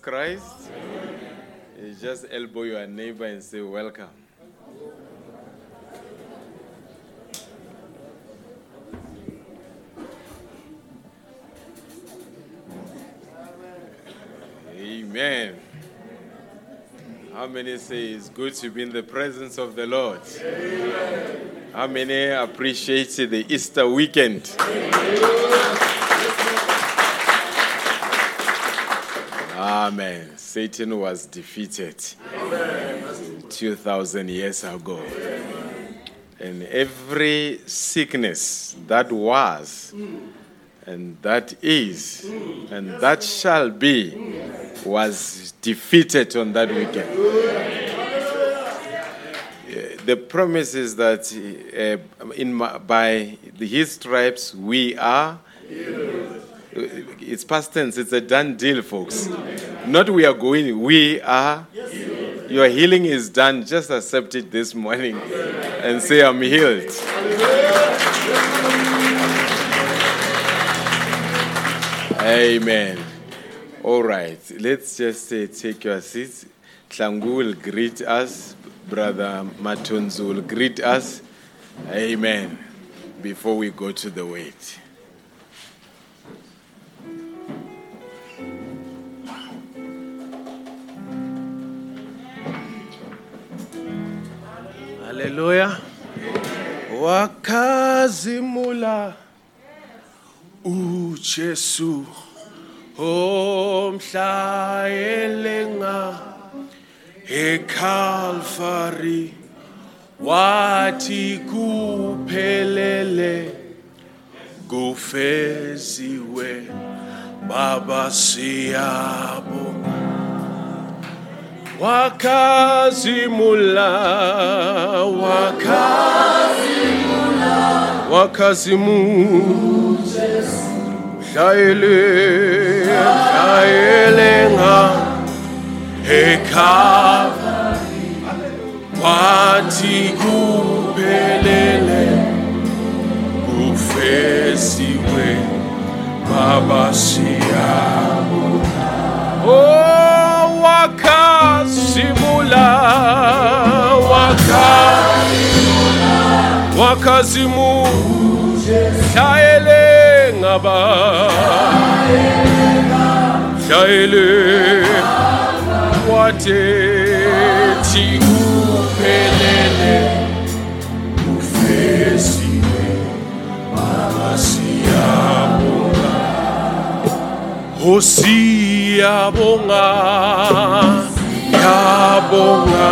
Christ. Amen. Just elbow your neighbor and say, welcome. Amen. How many say it's good to be in the presence of the Lord? Amen. How many appreciate the Easter weekend? Amen. Amen. Satan was defeated. Amen. 2,000 years ago. Amen. And every sickness that was, and that is, and that shall be, was defeated on that weekend. The promise is that by his stripes we are healed. It's past tense. It's a done deal, folks. Not we are going, we are. Yes. Your healing is done. Just accept it this morning and say, I'm healed. Amen. All right. Let's just take your seats. Tlangu will greet us. Brother Matunzu will greet us. Amen. Before we go to the word. Hallelujah. Wakazimula uJesu omhlayelenga eKalvari wathi kuphelele kufeziwe baba siyabonga. Wakazimula, wakazimu, Shaile, Shailenga, Ekava, watikupelele, ufesiwe, babasiamu. Oh, wakazimula, wakazimu, Shaile. Shaile wate tikupelele ufesiwe masiyabonga osiyabonga yabonga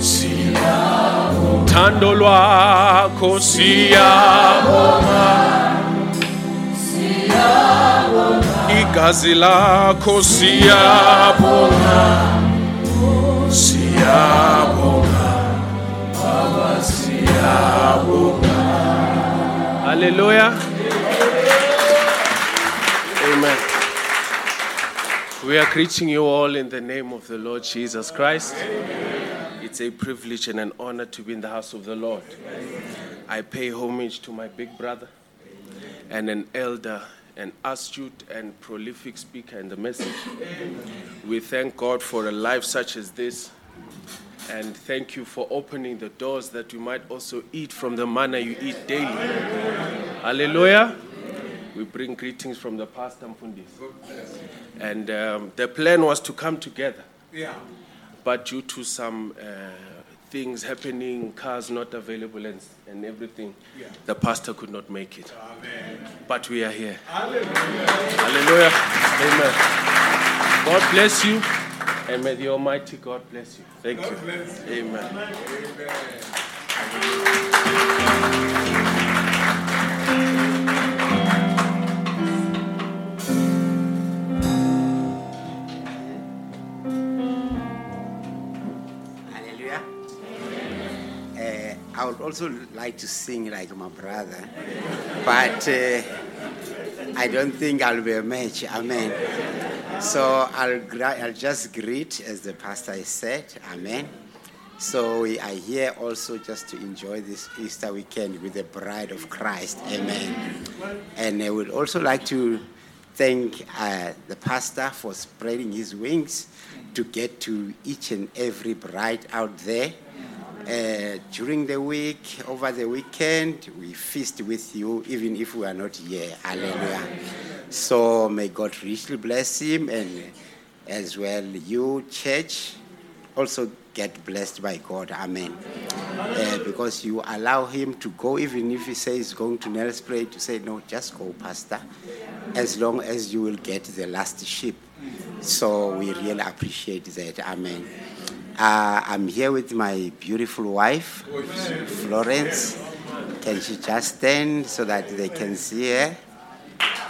siyabonga thando lwakho siyabonga Gazila Siabonga, Baba Siabonga. Hallelujah. Amen. We are greeting you all in the name of the Lord Jesus Christ. Amen. It's a privilege and an honor to be in the house of the Lord. Amen. I pay homage to my big brother and an elder, an astute and prolific speaker in the message. We thank God for a life such as this, and thank you for opening the doors that you might also eat from the manna you eat daily. Hallelujah. We bring greetings from the pastor Mpundis. And the plan was to come together, but due to some things happening, cars not available and everything, the pastor could not make it. Amen. But we are here. Hallelujah. Hallelujah. Amen. God bless you, and may the Almighty God bless you. Thank God you. Bless you. Amen. Amen. Amen. I would also like to sing like my brother, but I don't think I'll be a match. Amen. So I'll just greet as the pastor said. Amen. So we are here also just to enjoy this Easter weekend with the bride of Christ. Amen. And I would also like to thank the pastor for spreading his wings to get to each and every bride out there. During the week, over the weekend, we feast with you, even if we are not here. Hallelujah. So may God richly bless him, and as well you, church, also get blessed by God. Amen. Because you allow him to go, even if he says he's going to Nelspruit, to say, no, just go, pastor, as long as you will get the last sheep. So we really appreciate that. Amen. I'm here with my beautiful wife, Florence. Can she just stand so that they can see her? Hallelujah.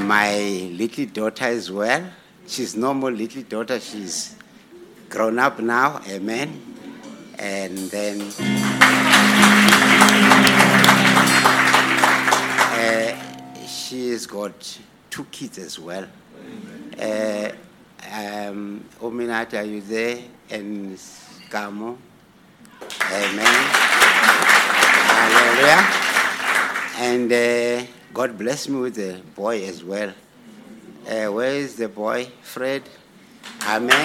And my little daughter as well. She's no more little daughter. She's grown up now. Amen. And then she's got two kids as well. Ominat, are you there? And Kamo. Amen. Hallelujah. And God bless me with the boy as well. Where is the boy? Fred. Amen.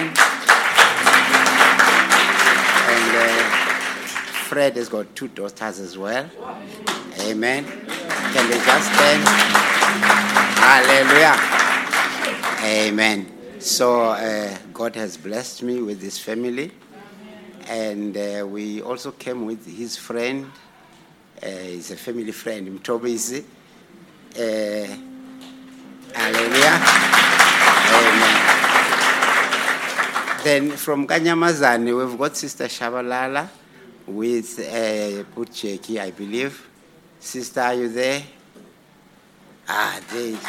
And Fred has got two daughters as well. Amen. Can they just stand? Hallelujah. Amen. So God has blessed me with this family. And we also came with his friend. He's a family friend, Mtobisi. Hallelujah. Amen. Then from Kanyamazani, we've got Sister Shabalala with Putcheki, I believe. Sister, are you there? There it is.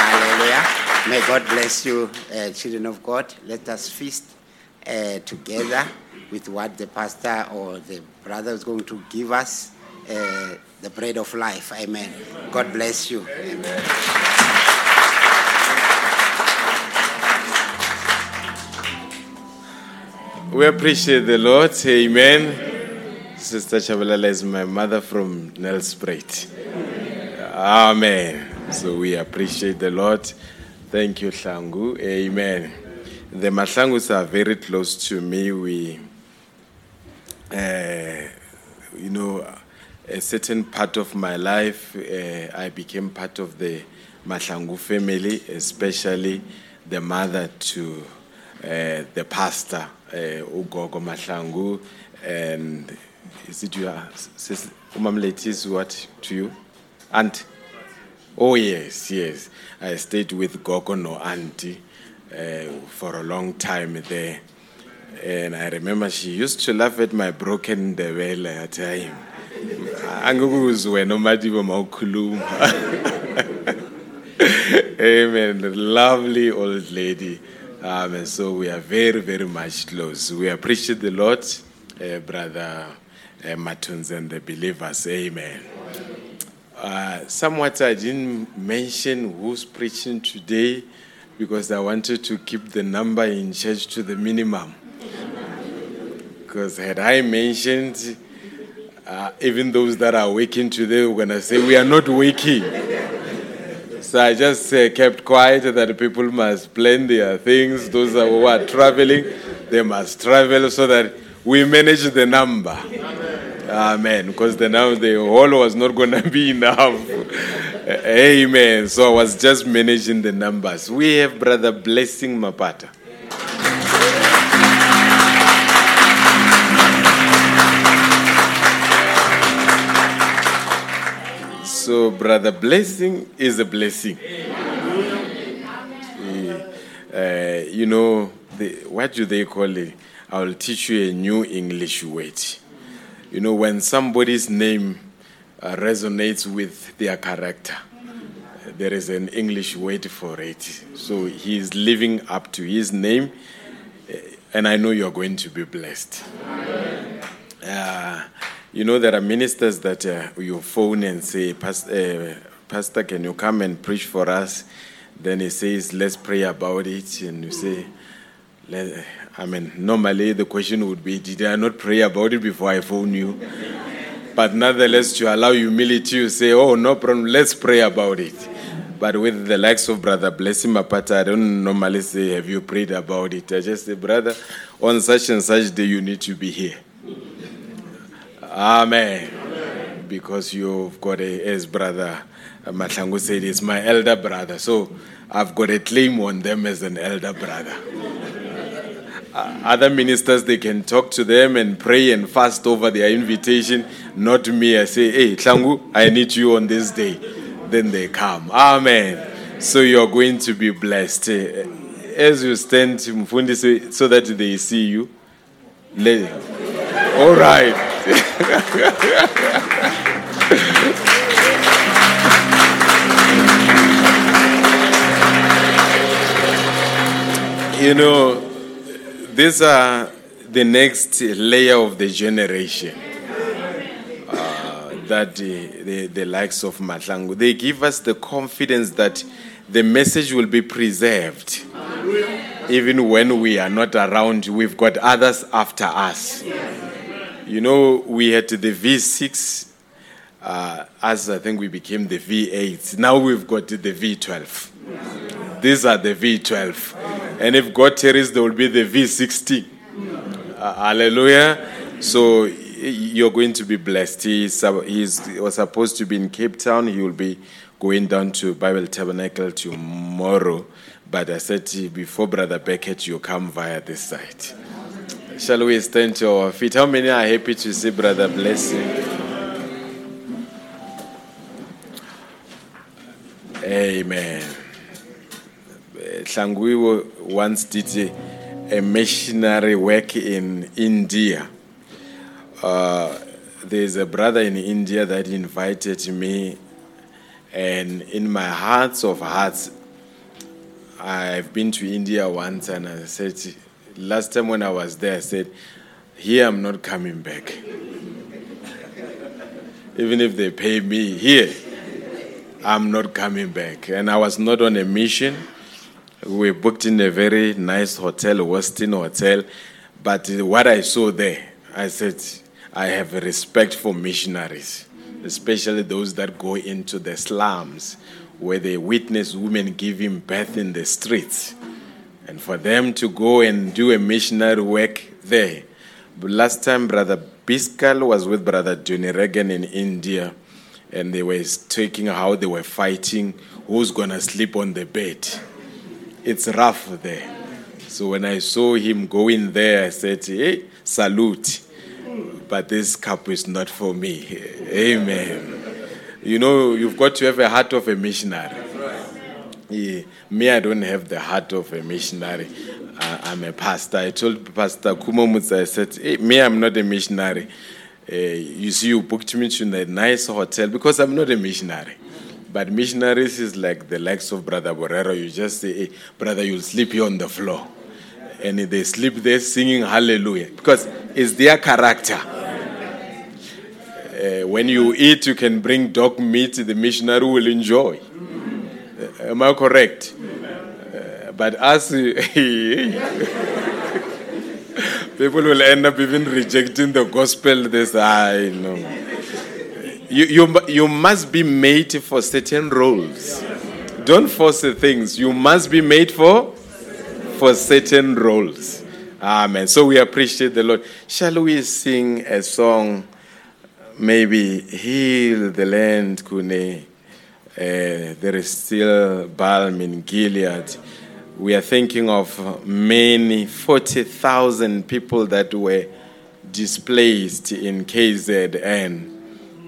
Hallelujah. May God bless you, children of God. Let us feast together with what the pastor or the brother is going to give us, the bread of life. Amen. God bless you. Amen. We appreciate the Lord. Amen. Sister Shabalala is my mother from Nelspruit. Amen. Amen. So we appreciate the Lord. Thank you, Sangu. Amen. The Masangus are very close to me. We, a certain part of my life, I became part of the Masangu family, especially the mother to the pastor, Ugogo Masangu, and is it your sister? Is what to you? Aunt? Oh, yes, yes. I stayed with Gogono Auntie for a long time there. And I remember she used to laugh at my broken devil at time. Amen. Lovely old lady. And so we are very, very much close. We appreciate the Lord, Brother Matuns and the believers. Amen. Somewhat I didn't mention who's preaching today because I wanted to keep the number in church to the minimum. Because had I mentioned, even those that are waking today were going to say, we are not waking. So I just kept quiet that people must plan their things. Those who are traveling, they must travel so that we manage the number. Amen. Because the hall was not going to be enough. Amen. So I was just managing the numbers. We have Brother Blessing Mapata. Yeah. So Brother Blessing is a blessing. What do they call it? I will teach you a new English word. You know, when somebody's name resonates with their character, there is an English word for it. So he is living up to his name, and I know you're going to be blessed. There are ministers that you phone and say, Pastor, can you come and preach for us? Then he says, let's pray about it. And you say, normally the question would be, did I not pray about it before I phone you? But nonetheless, to allow humility, you say, oh, no problem, let's pray about it. But with the likes of Brother Blessing Mapata, I don't normally say, have you prayed about it? I just say, brother, on such and such day, you need to be here. Amen. Amen. Because you've got as Brother Matangu said, it's my elder brother. So I've got a claim on them as an elder brother. Other ministers, they can talk to them and pray and fast over their invitation. Not me. I say, hey, Tlangu, I need you on this day. Then they come. Amen. So you're going to be blessed. As you stand, Mfundi, so that they see you. All right. These are the next layer of the generation that the likes of Matlangu. They give us the confidence that the message will be preserved. Even when we are not around, we've got others after us. We had the V6, as I think we became the V8. Now we've got the V12. These are the V12. And if God tarries, there will be the V60. Hallelujah. So you're going to be blessed. He was supposed to be in Cape Town. He will be going down to Bible Tabernacle tomorrow. But I said before Brother Beckett, you come via this site. Shall we stand to our feet? How many are happy to see Brother Blessing? Amen. Sangui once did a missionary work in India. there's a brother in India that invited me, and in my heart of hearts, I've been to India once, and I said, last time when I was there, I said, here I'm not coming back. Even if they pay me here, I'm not coming back. And I was not on a mission. We booked in a very nice hotel, Westin Hotel. But what I saw there, I said, I have a respect for missionaries, especially those that go into the slums where they witness women giving birth in the streets. And for them to go and do a missionary work there. But last time, Brother Biscal was with Brother Johnny Reagan in India, and they were talking how they were fighting who's going to sleep on the bed. It's rough there. So when I saw him going there, I said, hey, salute. But this cup is not for me. Amen. You know, you've got to have a heart of a missionary. Yeah. Me, I don't have the heart of a missionary. I'm a pastor. I told Pastor Kumomutsa, I said, hey, me, I'm not a missionary. You see, you booked me to a nice hotel because I'm not a missionary. But missionaries is like the likes of Brother Borrero. You just say, hey, brother, you'll sleep here on the floor. And they sleep there singing hallelujah because it's their character. When you eat, you can bring dog meat. The missionary will enjoy. Am I correct? But us, people will end up even rejecting the gospel. They say, I know. You must be made for certain roles. Don't force the things. You must be made for certain roles. Amen. So we appreciate the Lord. Shall we sing a song? Maybe heal the land, Kune. There is still balm in Gilead. We are thinking of many 40,000 people that were displaced in KZN.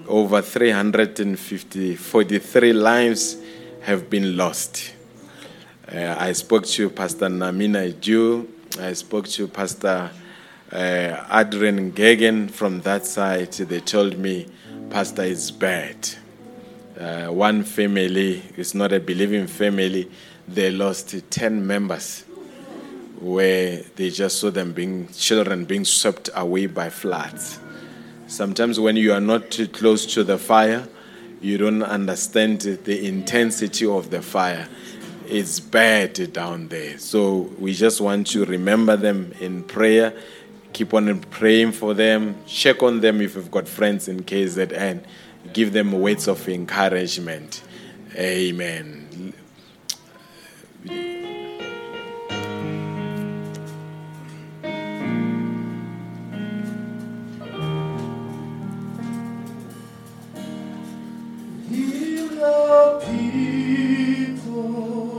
Over 43 lives have been lost. I spoke to Pastor Namina Idu. I spoke to Pastor Adrian Gegen from that side. They told me, Pastor, it's bad. One family, it's not a believing family, they lost 10 members where they just saw them children being swept away by floods. Sometimes when you are not too close to the fire, you don't understand the intensity of the fire. It's bad down there. So we just want to remember them in prayer. Keep on praying for them. Check on them if you've got friends in KZN. Give them words of encouragement. Amen.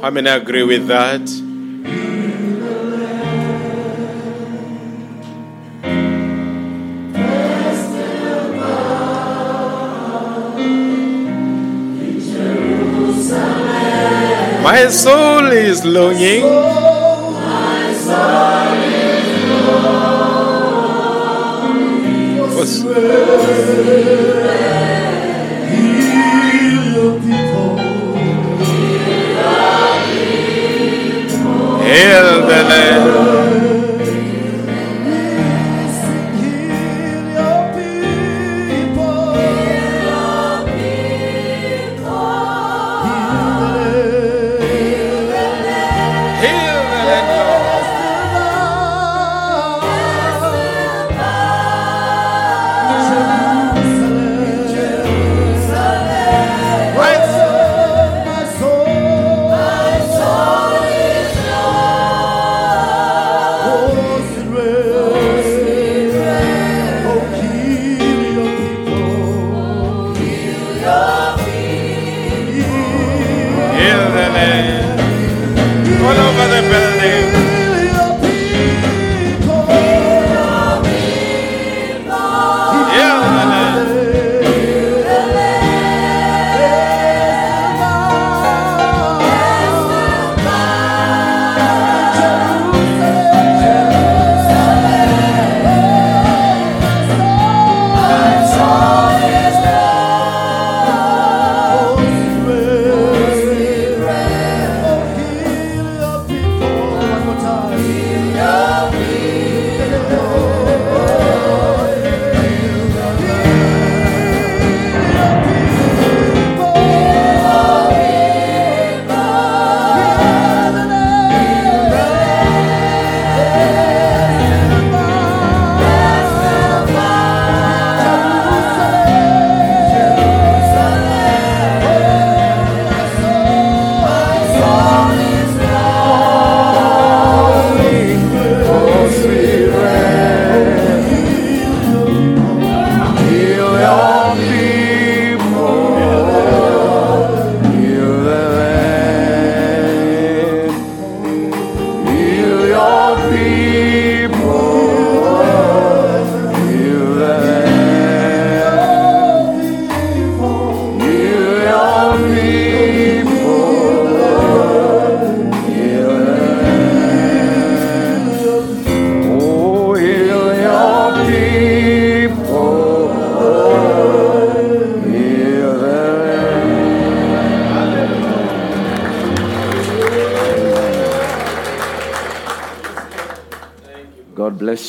How many agree with that? My soul is longing. My soul is longing. Heal the land.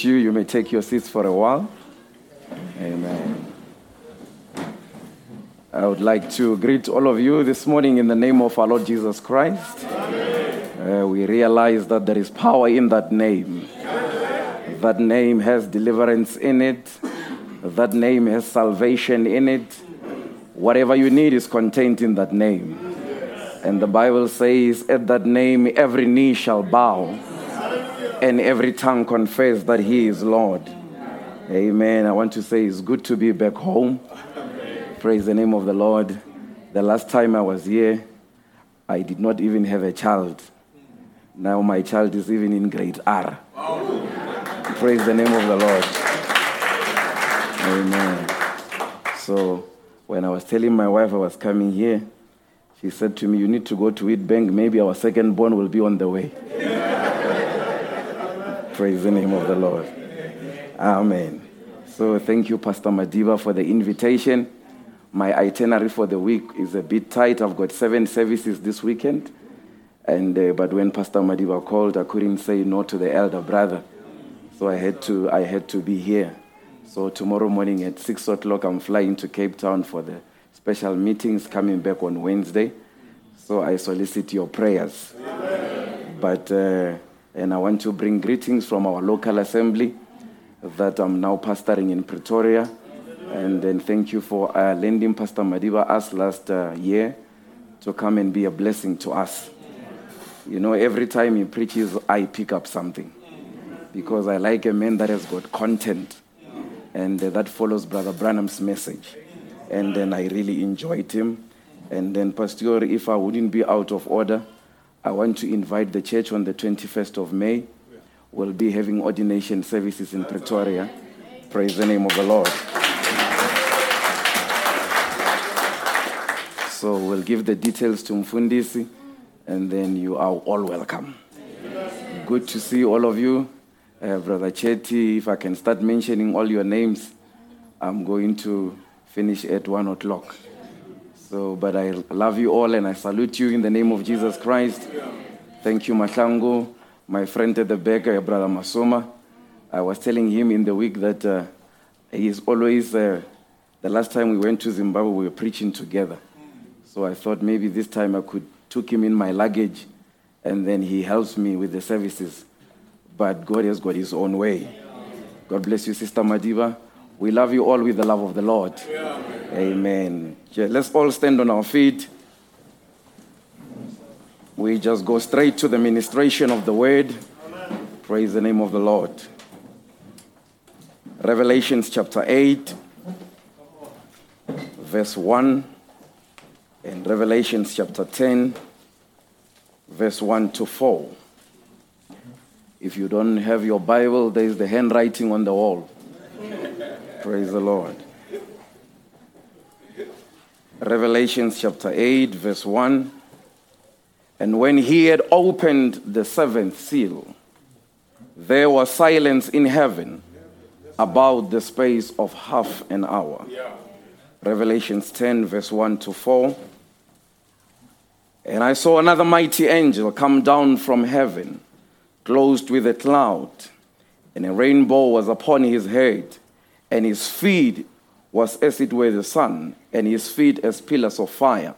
you. You may take your seats for a while. Amen. I would like to greet all of you this morning in the name of our Lord Jesus Christ. We realize that there is power in that name. That name has deliverance in it. That name has salvation in it. Whatever you need is contained in that name. And the Bible says, at that name every knee shall bow and every tongue confess that he is Lord. Amen. I want to say it's good to be back home. Praise the name of the Lord. The last time I was here, I did not even have a child. Now my child is even in grade R. Praise the name of the Lord. Amen. So when I was telling my wife I was coming here, she said to me, you need to go to Witbank. Maybe our second born will be on the way. Praise the name of the Lord. Amen. So thank you, Pastor Madiba, for the invitation. My itinerary for the week is a bit tight. I've got 7 services this weekend. But when Pastor Madiba called, I couldn't say no to the elder brother. So I had to be here. So tomorrow morning at 6 o'clock, I'm flying to Cape Town for the special meetings, coming back on Wednesday. So I solicit your prayers. Amen. And I want to bring greetings from our local assembly that I'm now pastoring in Pretoria. And then thank you for lending Pastor Madiba us last year to come and be a blessing to us. You know, every time he preaches, I pick up something because I like a man that has got content, and that follows Brother Branham's message. And then I really enjoyed him. And then, Pastor, if I wouldn't be out of order, I want to invite the church on the 21st of May. We'll be having ordination services in Pretoria. Praise the name of the Lord. So we'll give the details to Mfundisi, and then you are all welcome. Good to see all of you. Brother Chetty, if I can start mentioning all your names, I'm going to finish at 1 o'clock. So, but I love you all and I salute you in the name of Jesus Christ. Thank you, Mahlango, my friend at the back, Brother Masoma. I was telling him in the week that he is always, the last time we went to Zimbabwe, we were preaching together. So I thought maybe this time I could took him in my luggage and then he helps me with the services. But God has got his own way. God bless you, Sister Madiba. We love you all with the love of the Lord. Yeah. Amen. Yeah, let's all stand on our feet. We just go straight to the ministration of the word. Amen. Praise the name of the Lord. Revelation chapter 8, verse 1, and Revelation chapter 10, verse 1 to 4. If you don't have your Bible, there is the handwriting on the wall. Praise the Lord. Revelation chapter 8, verse 1. And when he had opened the 7th seal, there was silence in heaven about the space of half an hour. Revelation 10, verse 1 to 4. And I saw another mighty angel come down from heaven, clothed with a cloud, and a rainbow was upon his head. And his feet was as it were the sun, and his feet as pillars of fire.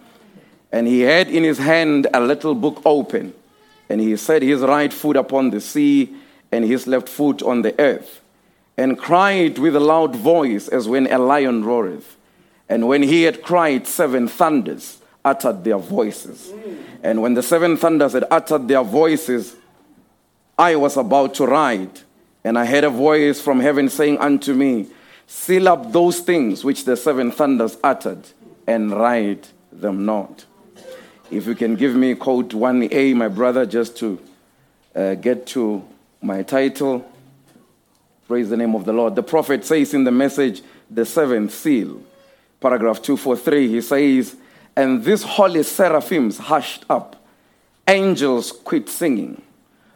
And he had in his hand a little book open, and he set his right foot upon the sea, and his left foot on the earth, and cried with a loud voice as when a lion roareth. And when he had cried, 7 thunders uttered their voices. And when the 7 thunders had uttered their voices, I was about to ride, and I heard a voice from heaven saying unto me, seal up those things which the 7 thunders uttered, and write them not. If you can give me quote 1A, my brother, just to get to my title. Praise the name of the Lord. The prophet says in the message, the 7th seal, paragraph 243, he says, and these holy seraphims hushed up, angels quit singing,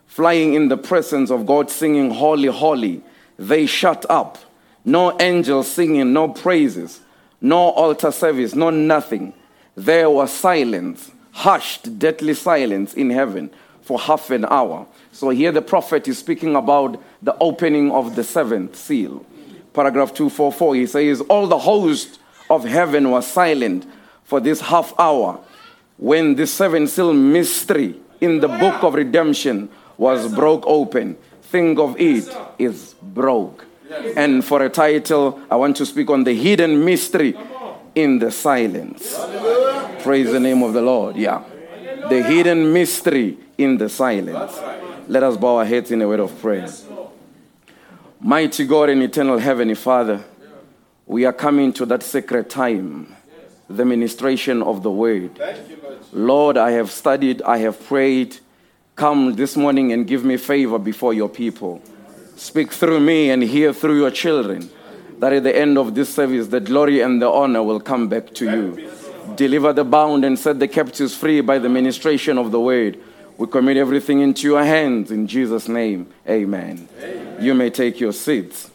flying in the presence of God, singing, holy, holy. They shut up. No angels singing, no praises, no altar service, no nothing. There was silence, hushed, deadly silence in heaven for half an hour. So here the prophet is speaking about the opening of the seventh seal. Paragraph 244, he says, all the host of heaven was silent for this half hour when the seventh seal mystery in the book of redemption was broke open. Think of it is broke. And for a title, I want to speak on the hidden mystery in the silence. Praise the name of the Lord. Yeah. The hidden mystery in the silence. Let us bow our heads in a word of prayer. Mighty God and eternal heavenly Father, we are coming to that sacred time, the ministration of the word. Lord, I have studied, I have prayed. Come this morning and give me favor before your people. Speak through me and hear through your children, that at the end of this service, the glory and the honor will come back to you. Deliver the bound and set the captives free by the ministration of the word. We commit everything into your hands in Jesus' name. Amen. Amen. You may take your seats.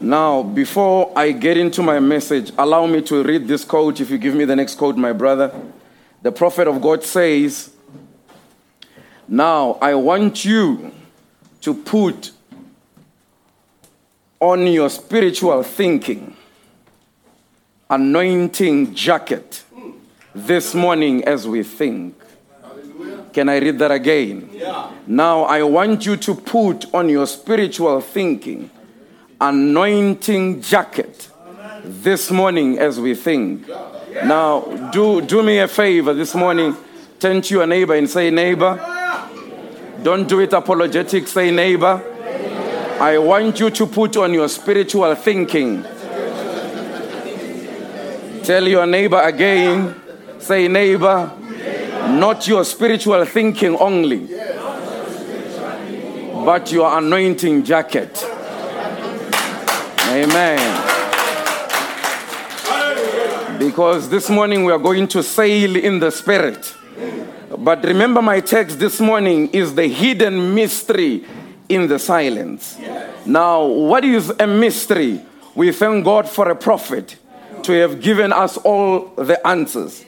Now, before I get into my message, allow me to read this quote. If you give me the next quote, my brother. The prophet of God says, now, I want you to put on your spiritual thinking anointing jacket this morning as we think. Hallelujah. Can I read that again? Yeah. Now, I want you to put on your spiritual thinking anointing jacket this morning as we think. Yeah. Now, do me a favor this morning. Turn to your neighbor and say, neighbor. Don't do it apologetic. Say, neighbor. Yeah. I want you to put on your spiritual thinking. Tell your neighbor again. Say, neighbor, not your spiritual thinking only, but your anointing jacket. Amen. Because this morning we are going to sail in the spirit. But remember, my text this morning is the hidden mystery in the silence. Now, what is a mystery? We thank God for a prophet to have given us all the answers.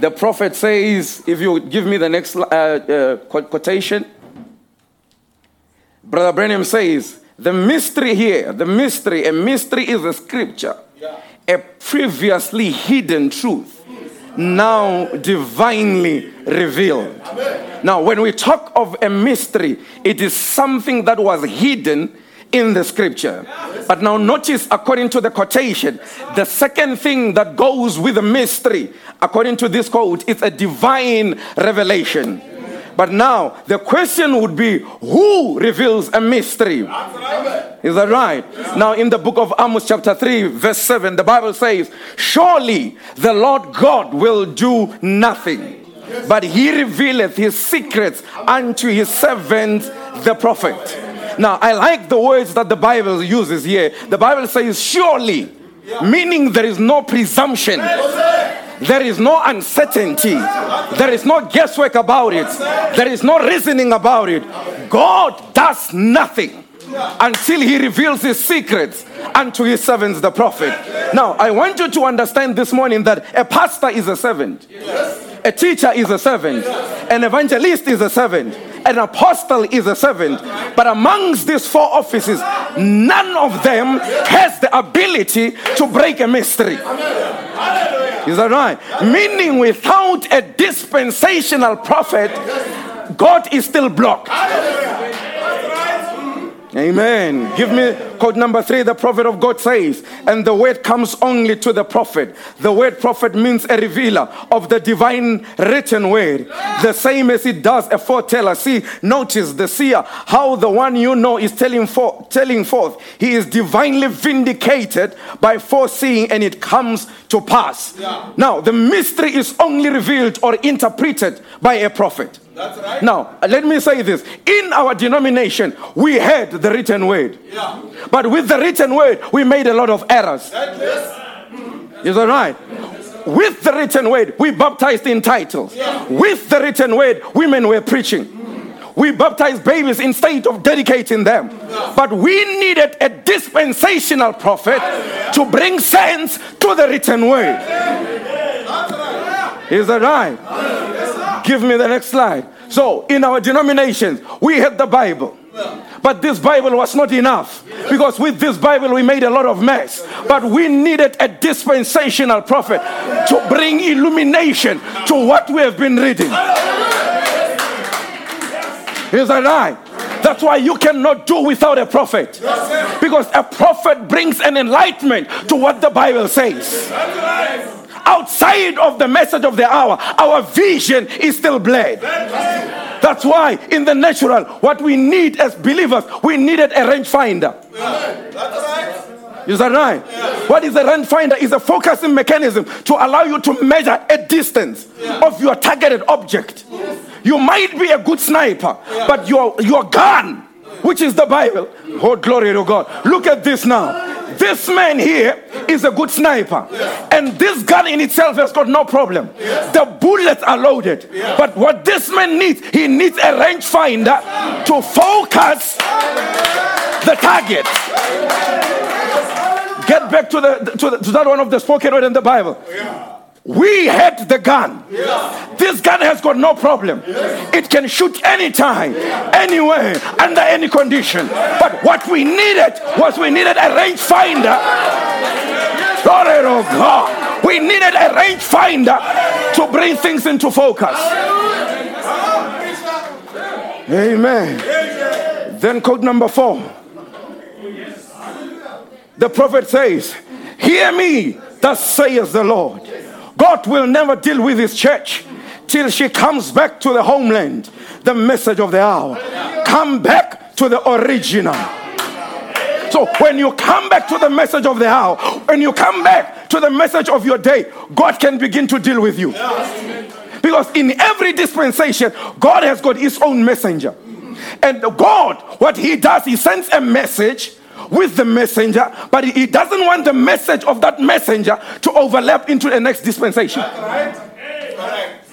The prophet says, if you give me the next quotation, Brother Branham says, the mystery here, a mystery is a scripture, a previously hidden truth, now divinely revealed. Now, when we talk of a mystery, it is something that was hidden in the scripture. But now notice, according to the quotation, the second thing that goes with the mystery, according to this quote, it's a divine revelation. But now the question would be, who reveals a mystery? Is that right? Now in the book of Amos chapter 3 verse 7, the Bible says, surely the Lord God will do nothing, but he revealeth his secrets unto his servants the prophet. Now, I like the words that the Bible uses here. The Bible says, surely, meaning there is no presumption. There is no uncertainty. There is no guesswork about it. There is no reasoning about it. God does nothing until he reveals his secrets unto his servants, the prophet. Now, I want you to understand this morning that a pastor is a servant. A teacher is a servant. An evangelist is a servant. An apostle is a servant. But amongst these four offices, none of them has the ability to break a mystery. Is that right? Meaning, without a dispensational prophet, God is still blocked. Amen. Give me quote number 3. The prophet of God says, and the word comes only to the prophet. The word prophet means a revealer of the divine written word, the same as it does a foreteller. See, notice the seer, how the one you know is telling forth. He is divinely vindicated by foreseeing, and it comes to pass. Yeah. Now, the mystery is only revealed or interpreted by a prophet. That's right. Now, let me say this. In our denomination, we had the written word. Yeah. But with the written word, we made a lot of errors. Is that right? With the written word, we baptized in titles. Yeah. With the written word, women were preaching. We baptized babies instead of dedicating them. Yeah. But we needed a dispensational prophet to bring sense to the written word. Yeah. Is that right? Yeah. Give me the next slide. So, in our denominations, we had the Bible. But this Bible was not enough, because with this Bible we made a lot of mess. But we needed a dispensational prophet to bring illumination to what we have been reading. Is that right? That's why you cannot do without a prophet, because a prophet brings an enlightenment to what the Bible says. Outside of the message of the hour, our vision is still blurred. That's why in the natural, what we need as believers, we needed a range finder. Is that right? What is a range finder? It's a focusing mechanism to allow you to measure a distance of your targeted object. You might be a good sniper, but your gun, which is the Bible, oh glory to God. Look at this now. This man here is a good sniper. Yeah. And this gun in itself has got no problem. Yeah. The bullets are loaded. Yeah. But what this man needs, he needs a range finder to focus the target. Get back to that one of the spoken word in the Bible. Yeah. We had the gun. Yeah. This gun has got no problem. Yeah. It can shoot anytime, anywhere, under any condition. Yeah. But what we needed was a range finder. Yeah. Glory to God. We needed a range finder to bring things into focus. Yeah. Amen. Yeah. Then code number 4. The prophet says, "Hear me, thus saith the Lord." God will never deal with his church till she comes back to the homeland, the message of the hour. Come back to the original. So when you come back to the message of the hour, when you come back to the message of your day, God can begin to deal with you. Because in every dispensation, God has got his own messenger. And God, what he does, he sends a message with the messenger, but he doesn't want the message of that messenger to overlap into the next dispensation.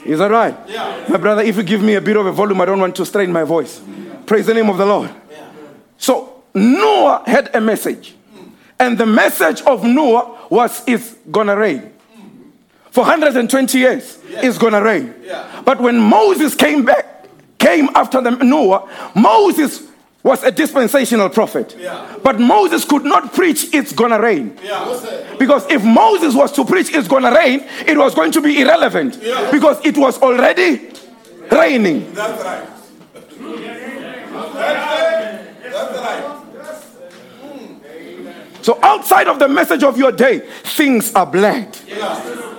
Is that right? Yeah. My brother, if you give me a bit of a volume, I don't want to strain my voice. Praise the name of the Lord. So Noah had a message, and the message of Noah was, it's gonna rain. For 120 years, it's gonna rain. But when Moses came after Noah, Moses was a dispensational prophet. Yeah. But Moses could not preach it's gonna rain. Yeah. Because if Moses was to preach it's gonna rain, it was going to be irrelevant. Yeah. Because it was already raining. That's right. So outside of the message of your day, things are blurred. Yeah.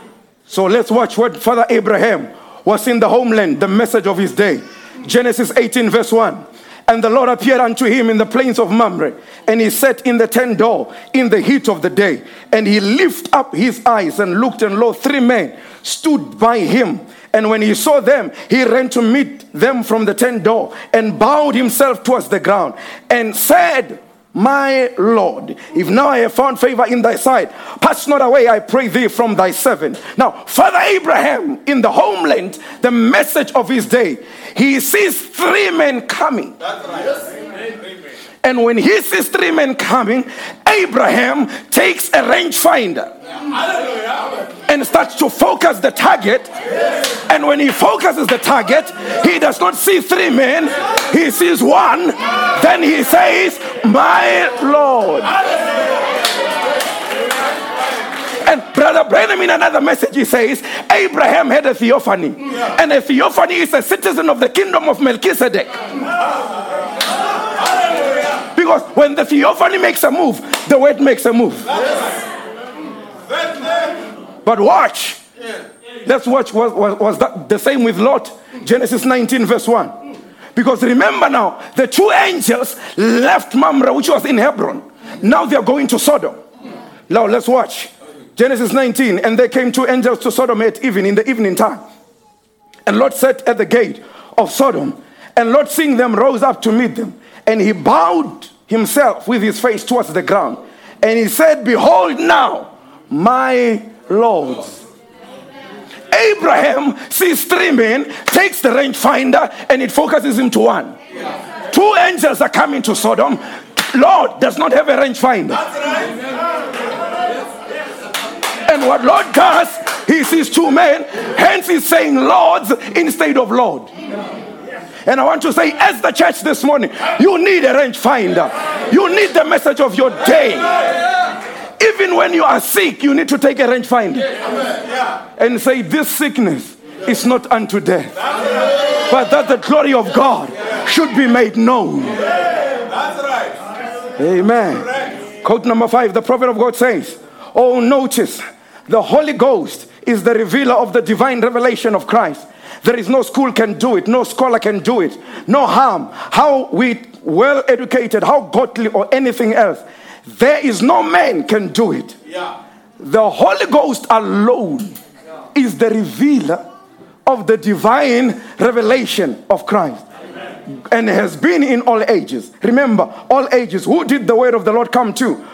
So let's watch what Father Abraham was in the homeland, the message of his day. Genesis 18 verse 1. And the Lord appeared unto him in the plains of Mamre, and he sat in the tent door in the heat of the day. And he lifted up his eyes and looked, and lo, 3 men stood by him. And when he saw them, he ran to meet them from the tent door, and bowed himself towards the ground, and said, "My Lord, if now I have found favor in thy sight, pass not away, I pray thee, from thy servant." Now, Father Abraham, in the homeland, the message of his day, he sees 3 men coming. That's right. And when he sees 3 men coming, Abraham takes a range finder and starts to focus the target. And when he focuses the target, he does not see 3 men, he sees 1. Then he says, "My Lord." And Brother Branham, in another message, he says, Abraham had a theophany. And a theophany is a citizen of the kingdom of Melchizedek. Because when the theophany makes a move, the word makes a move. But watch. Let's watch. Was that the same with Lot? Genesis 19 verse 1. Because remember now, the 2 angels left Mamre, which was in Hebron. Now they are going to Sodom. Now let's watch. Genesis 19. And there came 2 angels to Sodom at even, in the evening time. And Lot sat at the gate of Sodom. And Lot, seeing them, rose up to meet them. And he bowed himself with his face towards the ground. And he said, "Behold now, my Lord." Abraham sees 3 men, takes the range finder, and it focuses him to 1. Yeah. 2 angels are coming to Sodom. Lord does not have a range finder. Right. And what Lord does, He sees two men. Hence he's saying lords instead of Lord. And I want to say, as the church this morning, you need a range finder. You need the message of your day. Even when you are sick, you need to take a range finder and say, this sickness is not unto death, but that the glory of God should be made known. Amen. Quote number 5, the prophet of God says, oh, notice, the Holy Ghost is the revealer of the divine revelation of Christ. There is no school can do it. No scholar can do it. No harm. How we well educated, how godly or anything else. There is no man can do it. Yeah. The Holy Ghost alone is the revealer of the divine revelation of Christ. Amen. And has been in all ages. Remember, all ages. Who did the word of the Lord come to?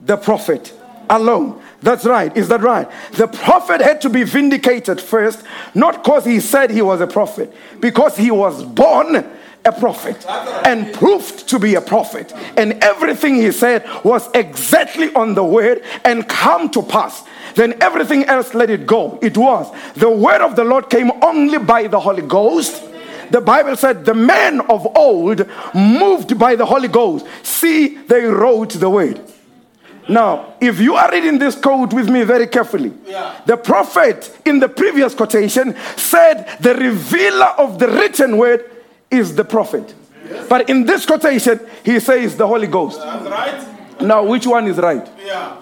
The prophet alone. That's right. Is that right? The prophet had to be vindicated first, not because he said he was a prophet, because he was born a prophet and proved to be a prophet. And everything he said was exactly on the word and come to pass. Then everything else let it go. It was. The word of the Lord came only by the Holy Ghost. The Bible said the men of old, moved by the Holy Ghost, see, they wrote the word. Now, if you are reading this quote with me very carefully, the prophet in the previous quotation said the revealer of the written word is the prophet. Yes. But in this quotation, he says the Holy Ghost. Right. Now, which one is right? Yeah.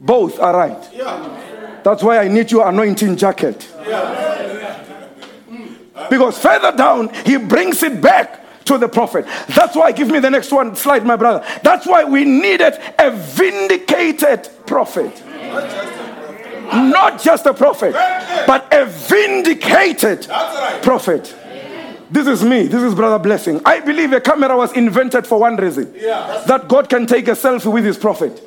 Both are right. Yeah. That's why I need your anointing jacket. Yeah. Because further down, he brings it back to the prophet. That's why, give me the next one slide, my brother. That's why we needed a vindicated prophet. Not just a prophet, but a vindicated prophet. This is me. This is Brother Blessing. I believe a camera was invented for one reason. That God can take a selfie with his prophet.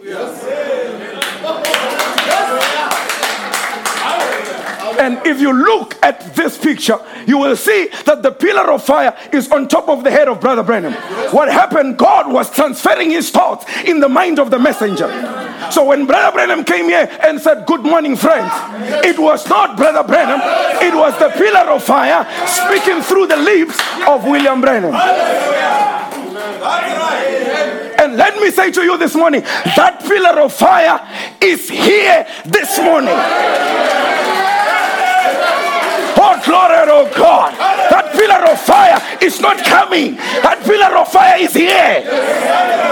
And if you look at this picture, you will see that the pillar of fire is on top of the head of Brother Branham. What happened? God was transferring his thoughts in the mind of the messenger. So when Brother Branham came here and said, good morning, friends, it was not Brother Branham. It was the pillar of fire speaking through the lips of William Branham. And let me say to you this morning, that pillar of fire is here this morning. Oh, glory, oh God. That pillar of fire is not coming. That pillar of fire is here.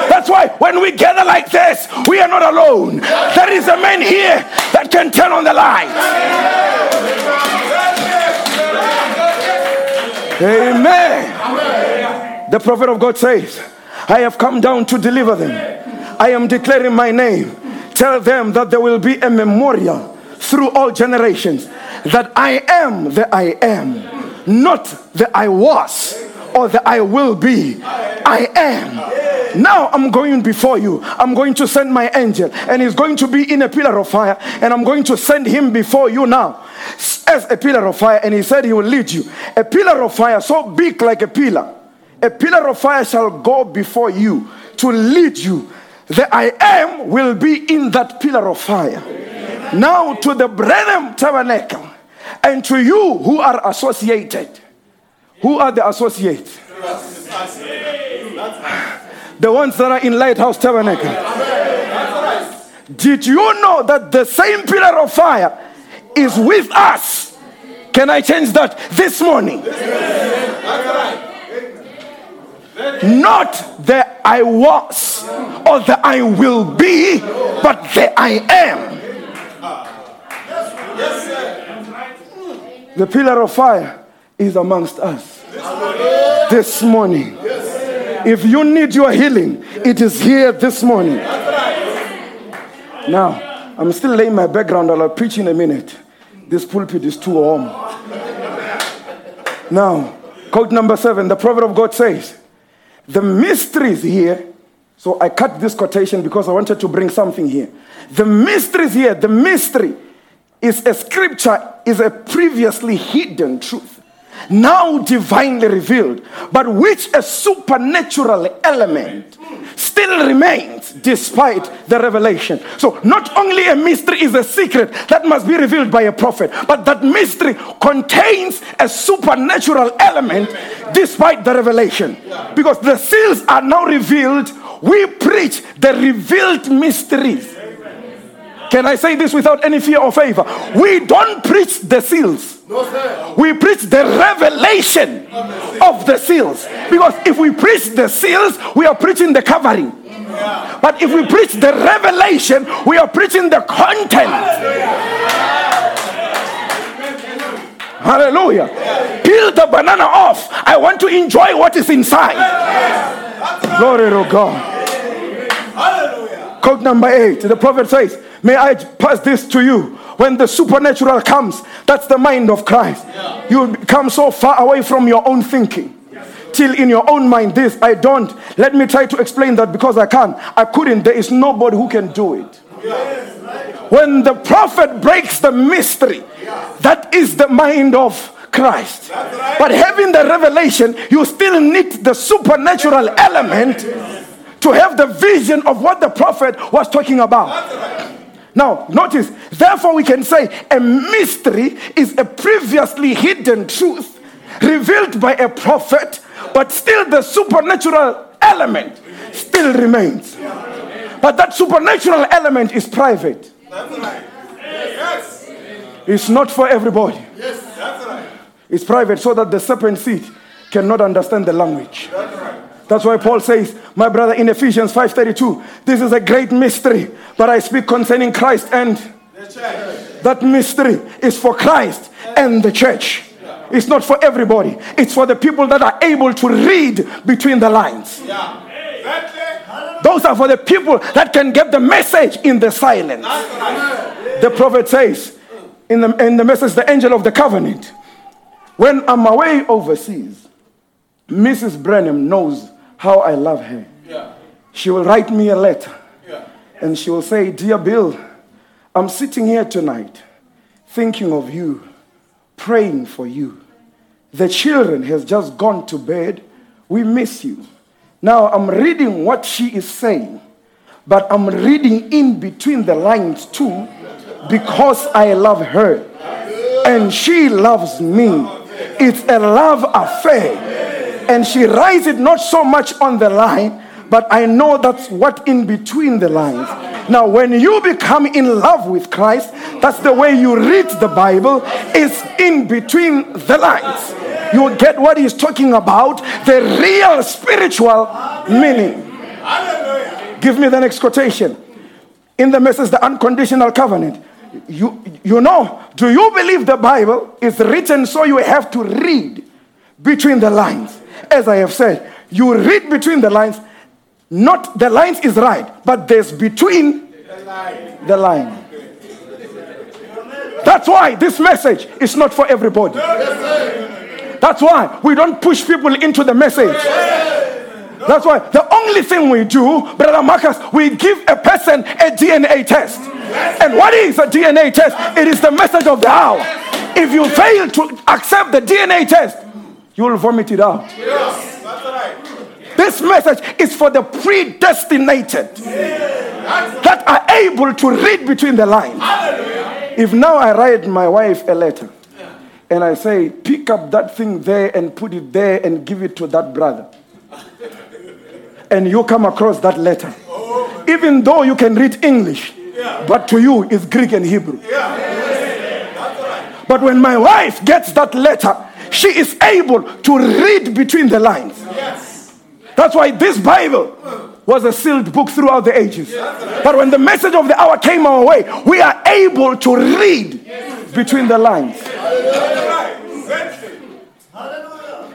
That's why when we gather like this, we are not alone. There is a man here that can turn on the light. Amen. The prophet of God says, I have come down to deliver them. I am declaring my name. Tell them that there will be a memorial through all generations, that I am the I am, not the I was or the I will be. I am. Now I'm going before you. I'm going to send my angel, and he's going to be in a pillar of fire, and I'm going to send him before you now as a pillar of fire, and he said he will lead you. A pillar of fire so big like a pillar. A pillar of fire shall go before you to lead you. The I am will be in that pillar of fire. Now to the Branham Tabernacle and to you who are associated. Who are the associates? The ones that are in Lighthouse Tabernacle. Did you know that the same pillar of fire is with us? Can I change that this morning? Not the I was or the I will be, but the I am. The pillar of fire is amongst us this morning. If you need your healing, it is here this morning. Now, I'm still laying my background. I'll preach in a minute. This pulpit is too warm. Now, quote number 7, the prophet of God says, the mysteries here. So I cut this quotation because I wanted to bring something here. The mysteries here, the mystery is a scripture, is a previously hidden truth, now divinely revealed, but which a supernatural element still remains despite the revelation. So not only a mystery is a secret that must be revealed by a prophet, but that mystery contains a supernatural element despite the revelation. Because the seals are now revealed, we preach the revealed mysteries. Can I say this without any fear or favor? We don't preach the seals. We preach the revelation of the seals. Because if we preach the seals, we are preaching the covering. But if we preach the revelation, we are preaching the content. Hallelujah. Peel the banana off. I want to enjoy what is inside. Glory to God. Hallelujah. Code number 8. The prophet says, may I pass this to you? When the supernatural comes, that's the mind of Christ. Yeah. You become so far away from your own thinking. Yes. Till in your own mind, this, I don't. Let me try to explain that because I can't. I couldn't. There is nobody who can do it. Yes. When the prophet breaks the mystery, that is the mind of Christ. Right. But having the revelation, you still need the supernatural element to have the vision of what the prophet was talking about. Now, notice, therefore we can say a mystery is a previously hidden truth revealed by a prophet, but still the supernatural element still remains. But that supernatural element is private. It's not for everybody. It's private so that the serpent seed cannot understand the language. That's why Paul says, my brother, in Ephesians 5:32, this is a great mystery, but I speak concerning Christ and the church. That mystery is for Christ and the church. It's not for everybody. It's for the people that are able to read between the lines. Those are for the people that can get the message in the silence. The prophet says, in the message, the angel of the covenant, when I'm away overseas, Mrs. Branham knows how I love her. Yeah. She will write me a letter. Yeah. And she will say, dear Bill, I'm sitting here tonight thinking of you, praying for you. The children has just gone to bed. We miss you. Now I'm reading what she is saying, but I'm reading in between the lines too, because I love her and she loves me. It's a love affair. And she writes it not so much on the line, but I know that's what in between the lines. Now, when you become in love with Christ, that's the way you read the Bible, is in between the lines. You get what he's talking about, the real spiritual meaning. Give me the next quotation. In the message, the unconditional covenant. You know, do you believe the Bible is written so you have to read between the lines? As I have said, you read between the lines. Not the lines is right, but there's between the line. That's why this message is not for everybody. That's why we don't push people into the message. That's why the only thing we do, Brother Marcus, we give a person a DNA test. And what is a DNA test? It is the message of the hour. If you fail to accept the DNA test, you will vomit it out. Yes, that's right. This message is for the predestinated that are able to read between the lines. Hallelujah. If now I write my wife a letter and I say, pick up that thing there and put it there and give it to that brother, and you come across that letter, even though you can read English, but to you it's Greek and Hebrew. Yes. But when my wife gets that letter, she is able to read between the lines. Yes. That's why this Bible was a sealed book throughout the ages. Yes. But when the message of the hour came our way, we are able to read between the lines. Yes.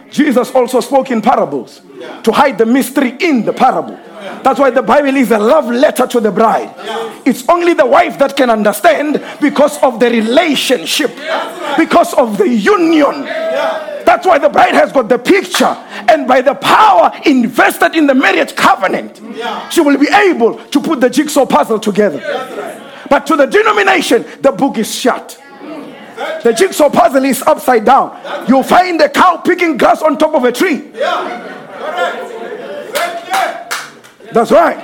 Jesus also spoke in parables to hide the mystery in the parable. That's why the Bible is a love letter to the bride. It's only the wife that can understand because of the relationship, because of the union. That's why the bride has got the picture, and by the power invested in the marriage covenant, she will be able to put the jigsaw puzzle together. But to the denomination, the book is shut. The jigsaw puzzle is upside down. You'll find a cow picking grass on top of a tree. That's right.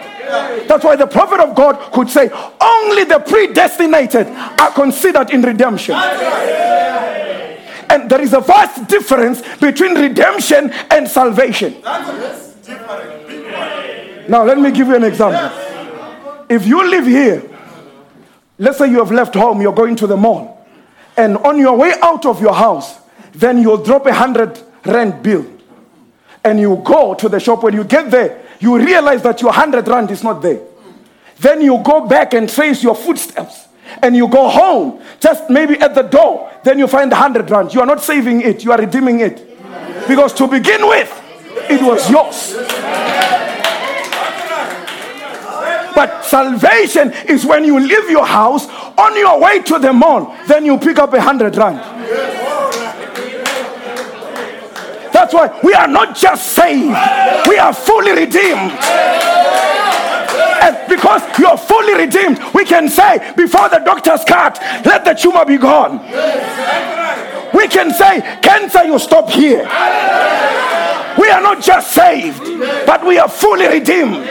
That's why the prophet of God could say, only the predestinated are considered in redemption. And there is a vast difference between redemption and salvation. Now let me give you an example. If you live here, let's say you have left home, you're going to the mall, and on your way out of your house, then you'll drop 100 rand bill, and you go to the shop. When you get there, you realize that your 100 rand is not there. Then you go back and trace your footsteps, and you go home, just maybe at the door, then you find the 100 rand. You are not saving it, you are redeeming it. Because to begin with, it was yours. But salvation is when you leave your house, on your way to the mall, then you pick up 100 rand. That's why we are not just saved, we are fully redeemed. And because you are fully redeemed, we can say before the doctor's cut, let the tumor be gone. We can say, cancer, you stop here. We are not just saved, but we are fully redeemed.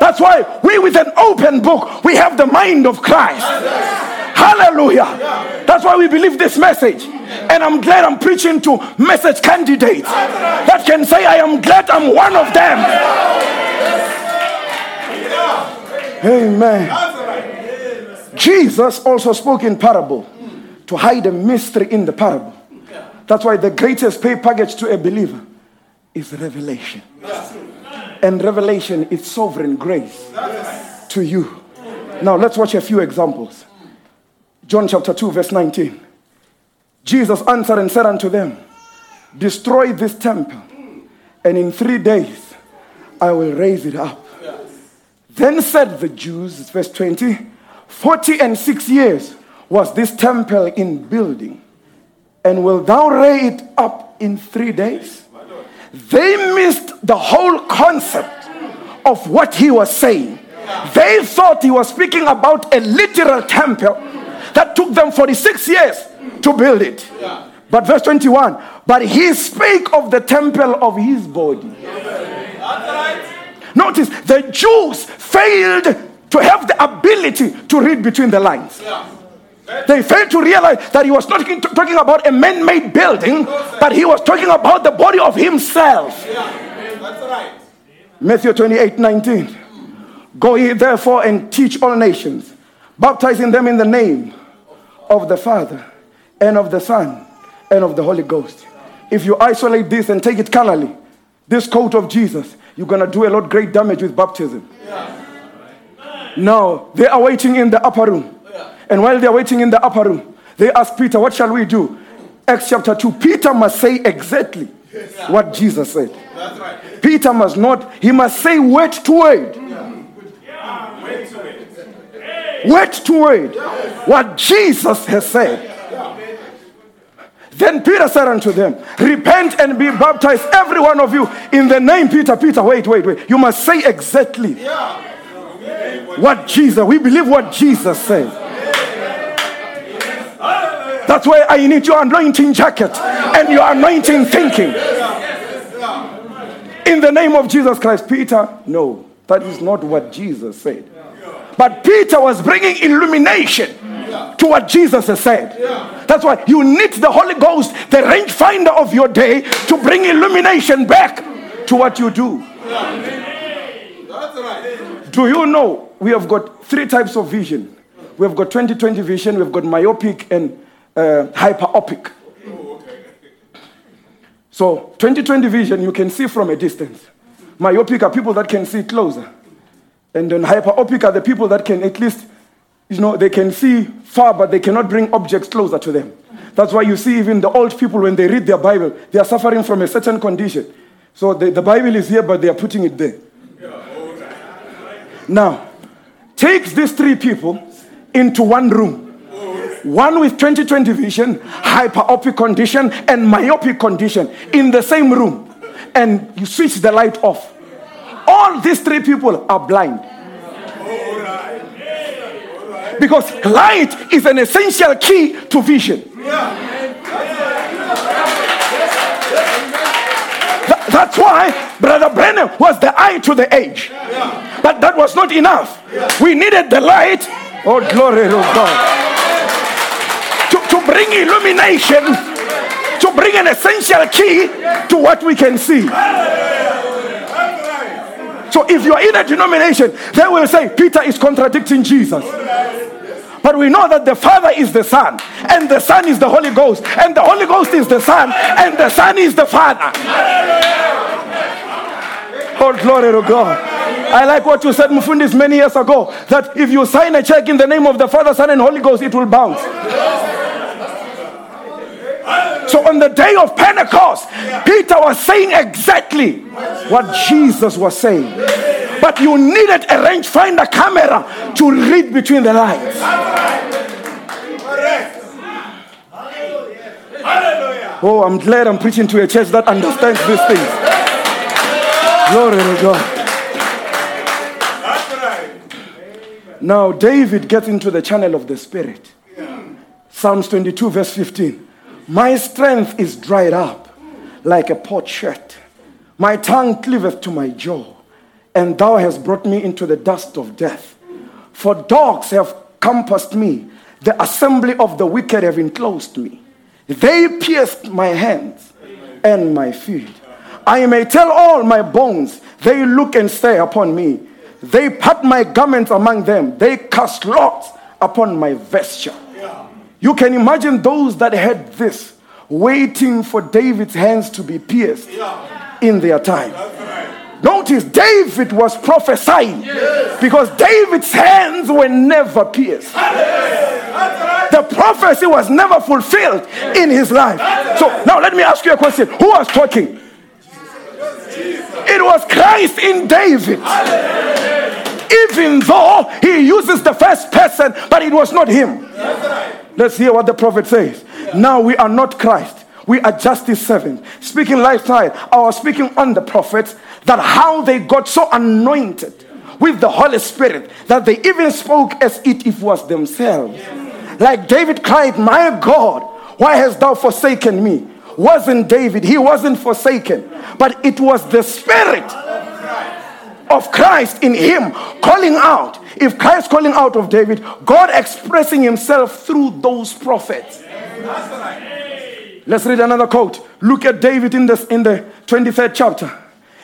That's why we, with an open book, we have the mind of Christ. Hallelujah. That's why we believe this message. And I'm glad I'm preaching to message candidates that can say, I am glad I'm one of them. Amen. Jesus also spoke in parable to hide a mystery in the parable. That's why the greatest pay package to a believer is revelation. And revelation is sovereign grace to you. Now let's watch a few examples. John chapter 2 verse 19. Jesus answered and said unto them, destroy this temple, and in 3 days I will raise it up. Then said the Jews, verse 20, 46 years was this temple in building, and wilt thou raise it up in 3 days? They missed the whole concept of what he was saying. They thought he was speaking about a literal temple that took them 46 years to build it. But verse 21, but he spake of the temple of his body. Notice, the Jews failed to have the ability to read between the lines. They failed to realize that he was not talking about a man-made building, but he was talking about the body of himself. Matthew 28:19. Go ye therefore and teach all nations, baptizing them in the name of the Father and of the Son and of the Holy Ghost. If you isolate this and take it carnally, this coat of Jesus, you're going to do a lot great damage with baptism. Now, they are waiting in the upper room. And while they're waiting in the upper room, they ask Peter, what shall we do? Acts chapter 2, Peter must say exactly what Jesus said. That's right. Peter must not, he must say word to word. Word to word. What Jesus has said. Then Peter said unto them, repent and be baptized, every one of you, in the name Peter. Peter, wait. You must say exactly what Jesus, we believe what Jesus said. That's why I need your anointing jacket and your anointing thinking. In the name of Jesus Christ, Peter, no, that is not what Jesus said. But Peter was bringing illumination to what Jesus has said. That's why you need the Holy Ghost, the range finder of your day, to bring illumination back to what you do. Do you know we have got 3 types of vision? We have got 20/20 vision, we've got myopic and hyperopic. So 20/20 vision, you can see from a distance. Myopic are people that can see closer, and then hyperopic are the people that can at least, they can see far, but they cannot bring objects closer to them. That's why you see even the old people, when they read their Bible, they are suffering from a certain condition. So the Bible is here, but they are putting it there. Now, take these 3 people into one room. One with 20/20 vision, hyperopic condition, and myopic condition in the same room, and you switch the light off. All these 3 people are blind. Because light is an essential key to vision. That's why Brother Branham was the eye to the age. Yeah. But that was not enough. Yeah. We needed the light. Oh, glory to God. To bring illumination, to bring an essential key to what we can see. So if you're in a denomination, they will say, Peter is contradicting Jesus. But we know that the Father is the Son, and the Son is the Holy Ghost, and the Holy Ghost is the Son, and the Son is the Father. Oh, glory to God. I like what you said, Mufundis, many years ago, that if you sign a check in the name of the Father, Son, and Holy Ghost, it will bounce. So on the day of Pentecost, Peter was saying exactly what Jesus was saying. But you needed a rangefinder camera to read between the lines. Oh, I'm glad I'm preaching to a church that understands these things. Glory to God. Now, David gets into the channel of the Spirit. Psalms 22, verse 15. My strength is dried up like a potsherd. My tongue cleaveth to my jaw. And thou hast brought me into the dust of death. For dogs have compassed me. The assembly of the wicked have enclosed me. They pierced my hands and my feet. I may tell all my bones. They look and stare upon me. They part my garments among them. They cast lots upon my vesture. You can imagine those that heard this, waiting for David's hands to be pierced in their time. Notice David was prophesying because David's hands were never pierced. The prophecy was never fulfilled in his life. So now let me ask you a question. Who was talking? It was Christ in David. Even though he uses the first person, but it was not him. Let's hear what the prophet says. Now we are not Christ. We are just his servants. Speaking lifestyle, our speaking on the prophets, that how they got so anointed with the Holy Spirit that they even spoke as if it was themselves. Like David cried, my God, why hast thou forsaken me? Wasn't David, he wasn't forsaken. But it was the Spirit of Christ in him calling out. If Christ calling out of David, God expressing himself through those prophets. Let's read another quote. Look at David in the 23rd chapter.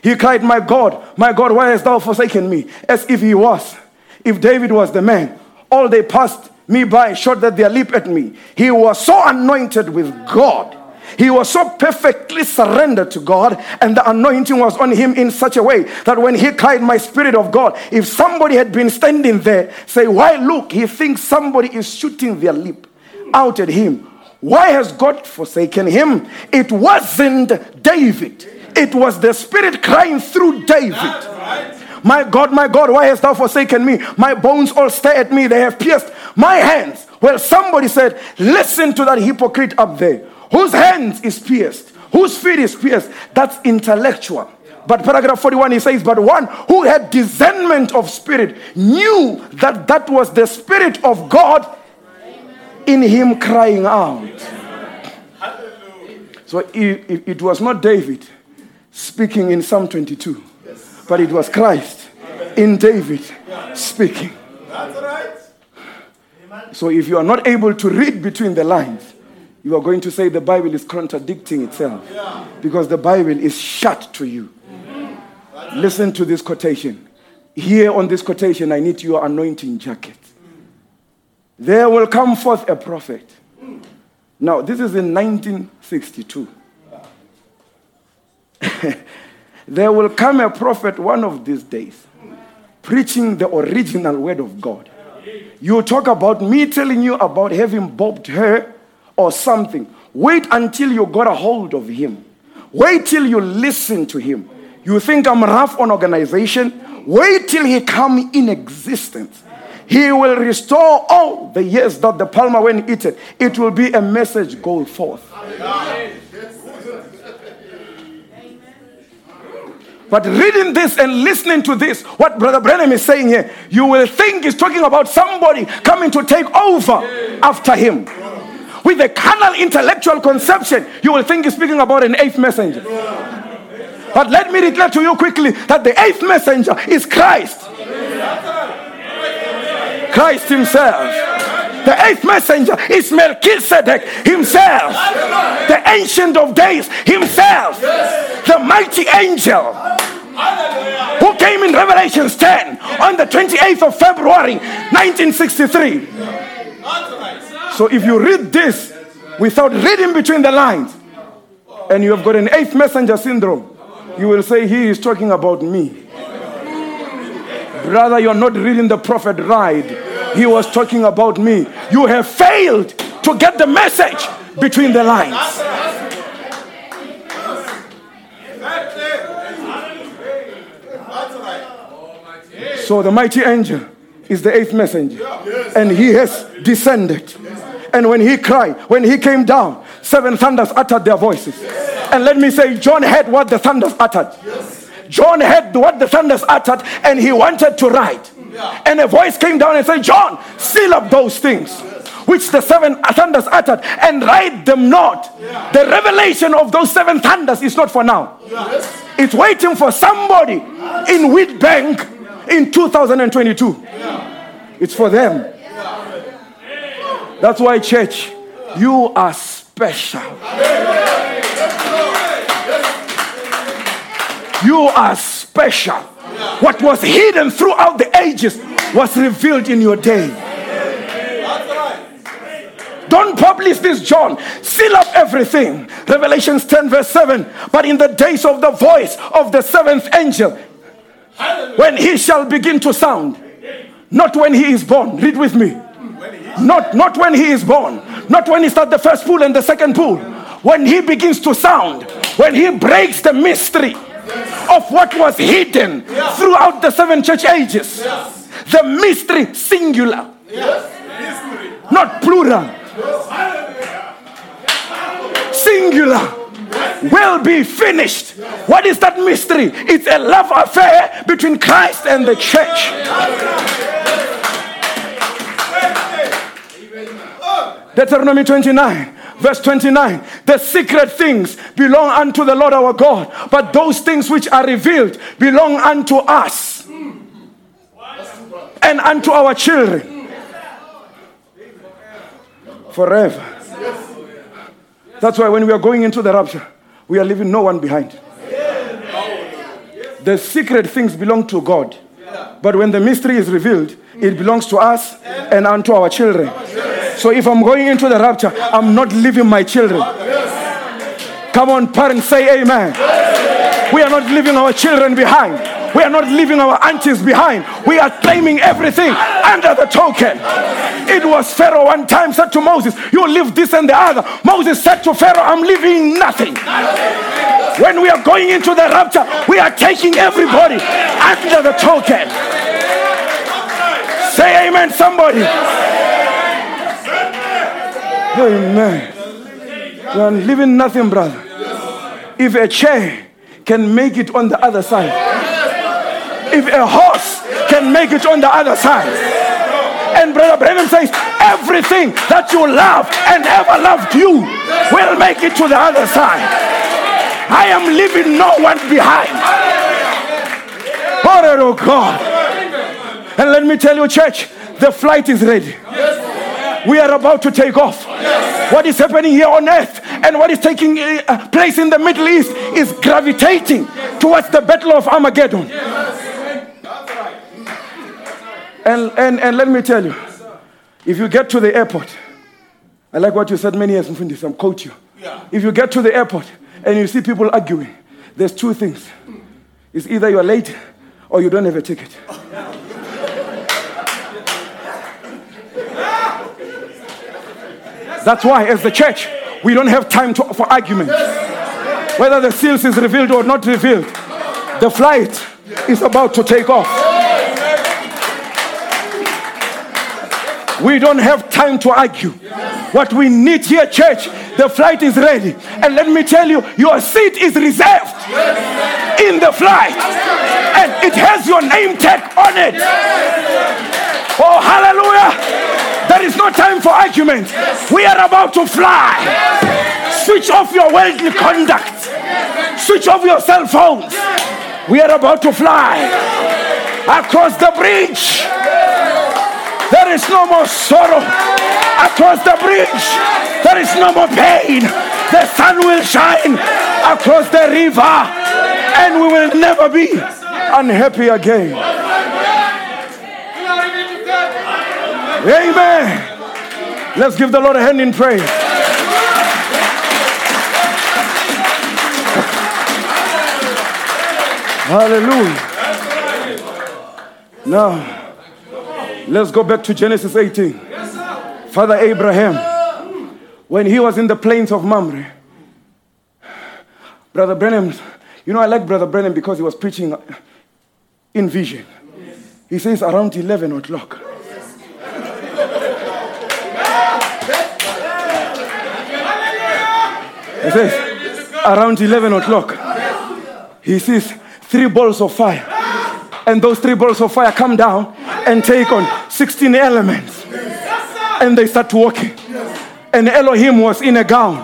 He cried, my God, why hast thou forsaken me? As if he was. If David was the man, all they passed me by shot that their lip at me. He was so anointed with God. He was so perfectly surrendered to God, and the anointing was on him in such a way that when he cried, my Spirit of God, if somebody had been standing there, say, why look, he thinks somebody is shooting their lip out at him. Why has God forsaken him? It wasn't David. It was the Spirit crying through David. My God, why hast thou forsaken me? My bones all stare at me. They have pierced my hands. Well, somebody said, listen to that hypocrite up there. Whose hands is pierced? Whose feet is pierced? That's intellectual. But paragraph 41, he says, but one who had discernment of spirit knew that that was the Spirit of God in him crying out. So it was not David speaking in Psalm 22, but it was Christ in David speaking. So if you are not able to read between the lines, you are going to say the Bible is contradicting itself because the Bible is shut to you. Listen to this quotation. Here on this quotation, I need your anointing jacket. There will come forth a prophet. Now, this is in 1962. There will come a prophet one of these days, preaching the original word of God. You talk about me telling you about having bobbed hair or something. Wait until you got a hold of him. Wait till you listen to him. You think I'm rough on organization? Wait till he come in existence. He will restore all the years that the palmer when eaten. It will be a message go forth. Amen. But reading this and listening to this, what Brother Branham is saying here, you will think he's talking about somebody coming to take over after him. With a carnal intellectual conception, you will think he's speaking about an eighth messenger. But let me declare to you quickly that the eighth messenger is Christ. Christ himself. The eighth messenger is Melchizedek himself. The Ancient of Days himself. The mighty angel who came in Revelation 10 on the 28th of February 1963. So if you read this without reading between the lines and you have got an eighth messenger syndrome, you will say he is talking about me. Brother, you are not reading the prophet right. He was talking about me. You have failed to get the message between the lines. So the mighty angel is the eighth messenger. And he has descended. And when he cried, when he came down, seven thunders uttered their voices. And let me say, John heard what the thunders uttered. John heard what the thunders uttered and he wanted to write. And a voice came down and said, John, seal up those things which the seven thunders uttered and write them not. The revelation of those seven thunders is not for now. It's waiting for somebody in Witbank in 2022. It's for them. That's why, church, you are special. You are special. What was hidden throughout the ages was revealed in your day. Don't publish this, John. Seal up everything. Revelation 10 verse 7. But in the days of the voice of the seventh angel, when he shall begin to sound, not when he is born. Read with me. Not when he is born. Not when he starts the first pool and the second pool. When he begins to sound. When he breaks the mystery of what was hidden throughout the seven church ages. The mystery, singular. Not plural. Singular. Will be finished. What is that mystery? It's a love affair between Christ and the church. Deuteronomy 29 verse 29, the secret things belong unto the Lord our God, but those things which are revealed belong unto us and unto our children forever. That's why when we are going into the rapture, we are leaving no one behind. The secret things belong to God, but when the mystery is revealed, it belongs to us and unto our children. So if I'm going into the rapture, I'm not leaving my children. Come on, parents, say amen. We are not leaving our children behind. We are not leaving our aunties behind. We are claiming everything under the token. It was Pharaoh one time said to Moses, you leave this and the other. Moses said to Pharaoh, I'm leaving nothing. When we are going into the rapture, we are taking everybody under the token. Say amen, somebody. Amen. You are leaving nothing, brother. If a chair can make it on the other side, if a horse can make it on the other side, and Brother Branham says, everything that you love and ever loved you will make it to the other side. I am leaving no one behind. Honor to God. And let me tell you, church, the flight is ready. We are about to take off. What is happening here on earth and what is taking place in the Middle East is gravitating towards the battle of Armageddon. And let me tell you, if you get to the airport, I like what you said many years, Mfundisi, I'm quoting you. If you get to the airport and you see people arguing, there's two things. It's either you're late or you don't have a ticket. That's why, as the church, we don't have time for arguments. Whether the seals is revealed or not revealed, the flight is about to take off. We don't have time to argue. What we need here, church, the flight is ready. And let me tell you, your seat is reserved in the flight. And it has your name tag on it. Oh, hallelujah. There is no time for argument. We are about to fly. Switch off your worldly conduct. switch off your cell phones. Yes. We are about to fly across the bridge. Yes. There is no more sorrow. Yes. Across the bridge. Yes. There is no more pain. Yes. The sun will shine across the river. Yes. And we will never be unhappy again. Yes. Amen. Let's give the Lord a hand in praise. Hallelujah. Now, let's go back to Genesis 18. Father Abraham, when he was in the plains of Mamre, Brother Branham, you know I like Brother Branham because he was preaching in vision. He says around 11 o'clock. He says around 11 o'clock. He says 3 balls of fire. And those 3 balls of fire come down and take on 16 elements. And they start walking. And Elohim was in a gown,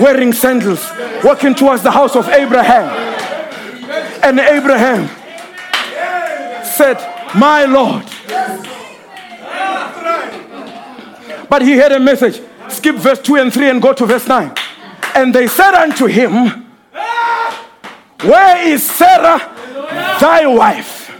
wearing sandals, walking towards the house of Abraham. And Abraham said, "My Lord." But he had a message. Skip verse 2 and 3 and go to verse 9. And they said unto him, "Where is Sarah, thy wife?"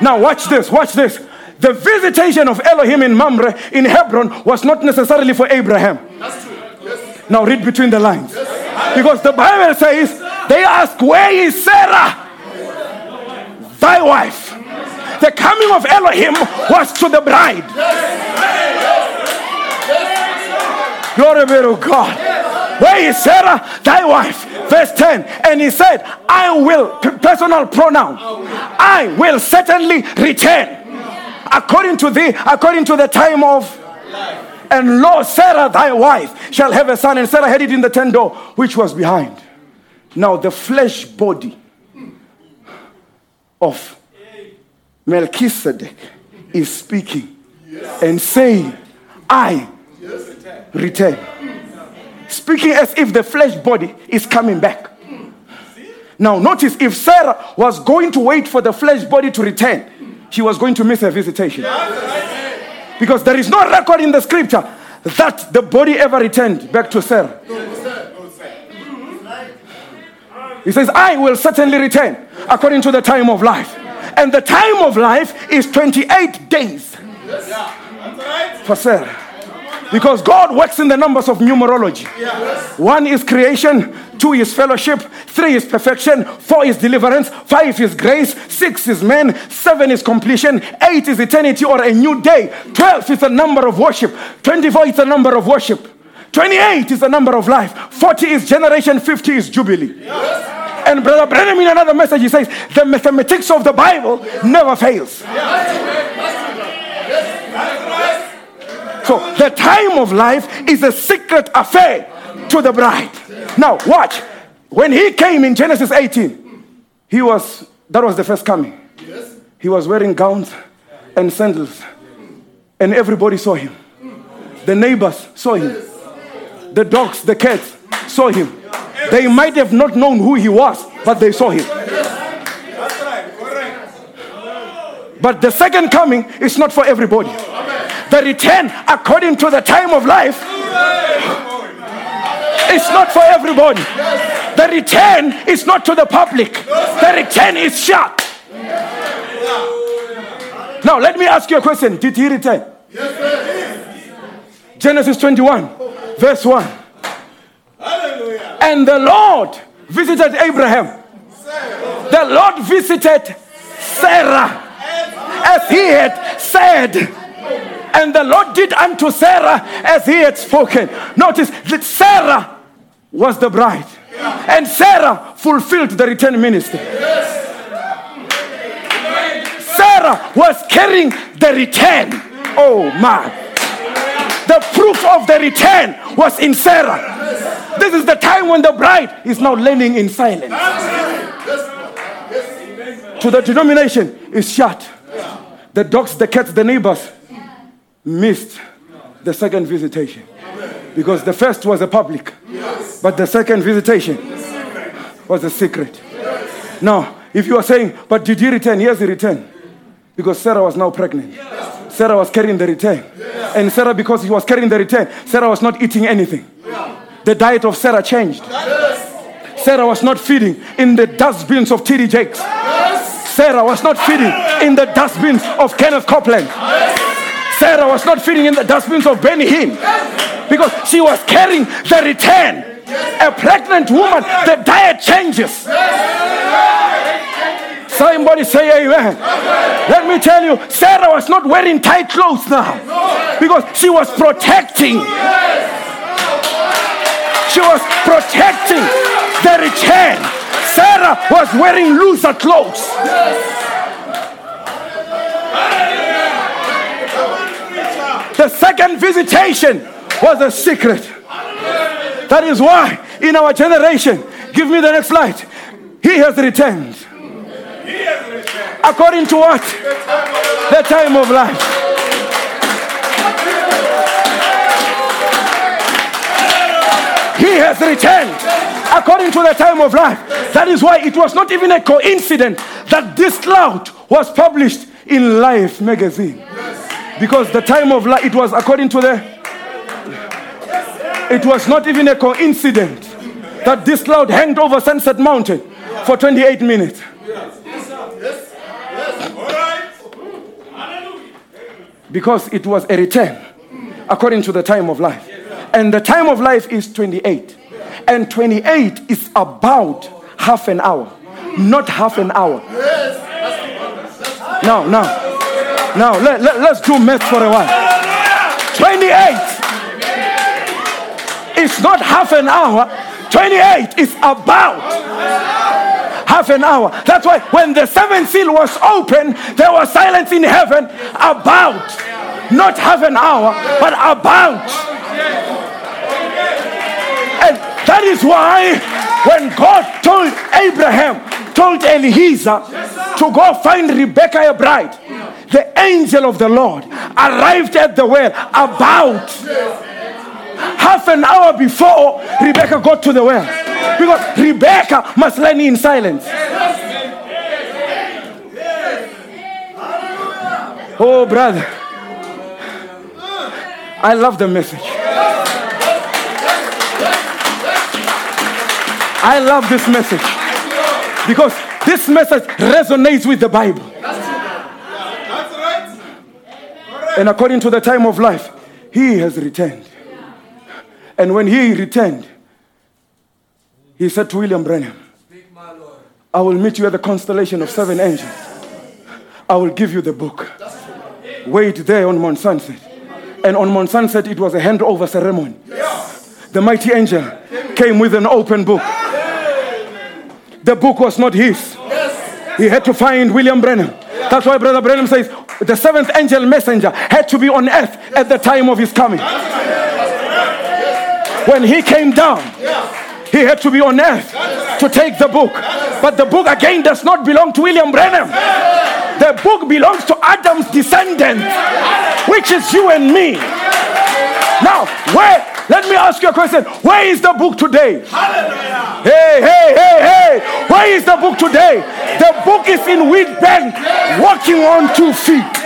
Now watch this, watch this. The visitation of Elohim in Mamre, in Hebron, was not necessarily for Abraham. That's true. Yes. Now read between the lines. Yes. Because the Bible says, they ask, "Where is Sarah, thy wife?" The coming of Elohim was to the bride. Yes. Glory be to God. Yes. Where is Sarah, thy wife? Verse 10, and he said, "I will," personal pronoun, "I will certainly return according to thee, according to the time of life. And lo, Sarah thy wife shall have a son." And Sarah had it in the tent door which was behind. Now the flesh body of Melchizedek is speaking and saying, "I return." Speaking as if the flesh body is coming back. Now notice, if Sarah was going to wait for the flesh body to return, she was going to miss her visitation. Because there is no record in the scripture that the body ever returned back to Sarah. He says, "I will certainly return according to the time of life." And the time of life is 28 days for Sarah. Because God works in the numbers of numerology. Yes. 1 is creation, 2 is fellowship, 3 is perfection, 4 is deliverance, 5 is grace, 6 is man, 7 is completion, 8 is eternity or a new day, 12 is the number of worship, 24 is the number of worship, 28 is the number of life, 40 is generation, 50 is jubilee. Yes. And Brother Branham, in another message, he says, the mathematics of the Bible never fails. Yes. So the time of life is a secret affair to the bride. Now watch. When he came in Genesis 18, that was the first coming. He was wearing gowns and sandals. And everybody saw him. The neighbors saw him. The dogs, the cats saw him. They might have not known who he was, but they saw him. But the second coming is not for everybody. The return according to the time of life, it's not for everybody. The return is not to the public. The return is shut. Now let me ask you a question. Did he return? Genesis 21 verse 1. And the Lord visited Abraham. The Lord visited Sarah as he had said. And the Lord did unto Sarah as he had spoken. Notice that Sarah was the bride. And Sarah fulfilled the return ministry. Sarah was carrying the return. Oh my. The proof of the return was in Sarah. This is the time when the bride is now learning in silence. So the denomination is shut. The dogs, the cats, the neighbors missed the second visitation, because the first was a public, but the second visitation was a secret. Yes. Now, if you are saying, but did he return? Yes, he returned. Because Sarah was now pregnant. Yes. Sarah was carrying the return. Yes. And Sarah, because he was carrying the return, Sarah was not eating anything. Yes. The diet of Sarah changed. Yes. Sarah was not feeding in the dustbins of T.D. Jakes. Yes. Sarah was not feeding in the dustbins of Kenneth Copeland. Yes. Sarah was not feeding in the dustbins of Benny Hinn. Yes. Because she was carrying the return. A pregnant woman, the diet changes. Somebody say amen. Let me tell you, Sarah was not wearing tight clothes now because she was protecting. She was protecting the return. Sarah was wearing looser clothes. The second visitation was a secret. That is why in our generation, give me the next slide, he has returned. According to what? The time of life. He has returned according to the time of life. That is why it was not even a coincidence that this cloud was published in Life magazine. Because the time of life, it was according to the... It was not even a coincidence that this cloud hanged over Sunset Mountain for 28 minutes. Because it was a return according to the time of life. And the time of life is 28. And 28 is about half an hour, not half an hour. Now, let's do math for a while. 28. It's not half an hour. 28 is about half an hour. That's why when the seventh seal was opened, there was silence in heaven about, not half an hour, but about. And that is why when God told Abraham, told Elisha to go find Rebekah a bride, the angel of the Lord arrived at the well about half an hour before Rebekah got to the well. Because Rebekah must learn in silence. Oh, brother. I love the message. I love this message. Because this message resonates with the Bible. And according to the time of life, he has returned. And when he returned, he said to William Branham, I will meet you at the constellation of seven angels. I will give you the book. Wait there on Mount Sunset. And on Mount Sunset, it was a handover ceremony. The mighty angel came with an open book. The book was not his. He had to find William Branham. That's why Brother Branham says, the seventh angel messenger had to be on earth at the time of his coming. When he came down, he had to be on earth to take the book. But the book again does not belong to William Branham. The book belongs to Adam's descendant, which is you and me. Now, where? Let me ask you a question. Where is the book today? Hey. Where is the book today? The book is in Witbank, walking on 2 feet.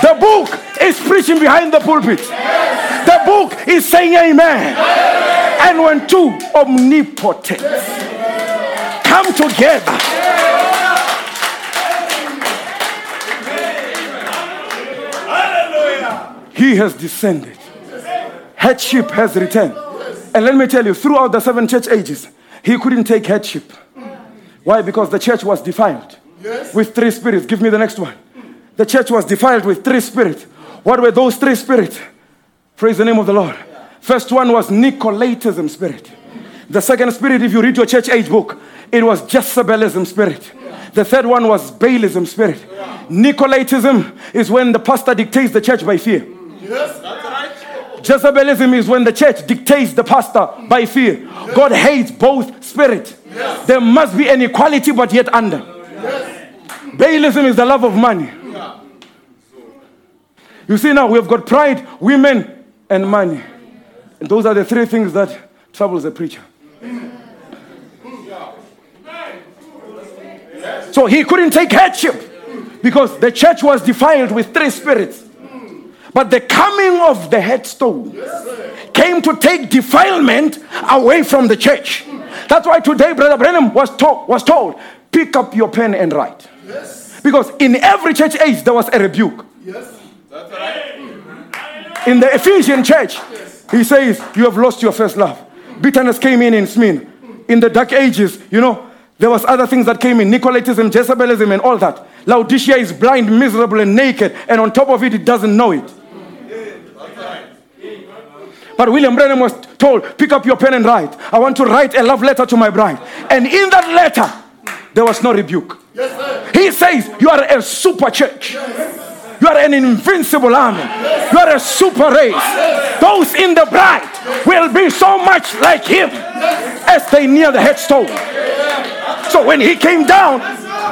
The book is preaching behind the pulpit. Yes. The book is saying amen. Yes. And when two omnipotents come together, yes. He has descended. Headship has returned. And let me tell you, throughout the seven church ages, he couldn't take headship. Why? Because the church was defiled with three spirits. Give me the next one. The church was defiled with three spirits. What were those three spirits? Praise the name of the Lord. First one was Nicolaitism spirit. The second spirit, if you read your church age book, it was Jezebelism spirit. The third one was Baalism spirit. Nicolaitism is when the pastor dictates the church by fear. Yes, that's right. Jezebelism is when the church dictates the pastor by fear. God hates both spirits. There must be an equality but yet under. Baalism is the love of money. You see now, we've got pride, women, and money. And those are the three things that troubles the preacher. So he couldn't take headship because the church was defiled with three spirits. But the coming of the headstone came to take defilement away from the church. That's why today Brother Branham was told, pick up your pen and write. Yes. Because in every church age, there was a rebuke. Yes. That's right. In the Ephesian church, yes. He says, you have lost your first love. Bitterness came in Smyrna. In the dark ages, there was other things that came in. Nicolaitism, Jezabelism and all that. Laodicea is blind, miserable and naked. And on top of it, it doesn't know it. But William Branham was told, pick up your pen and write. I want to write a love letter to my bride. And in that letter, there was no rebuke. Yes, he says, you are a super church. Yes. You are an invincible army. Yes. You are a super race. Yes. Those in the bride will be so much like him as they near the headstone. Yes. So when he came down,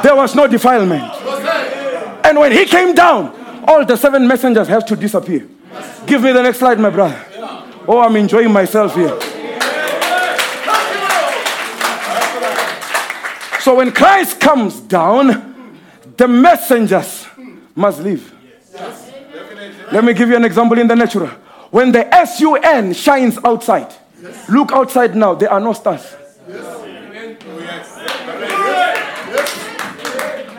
there was no defilement. Yes. And when he came down, all the seven messengers have to disappear. Yes. Give me the next slide, my brother. Oh, I'm enjoying myself here. So when Christ comes down, the messengers must leave. Yes. Let me give you an example in the natural. When the sun shines outside, look outside now, there are no stars.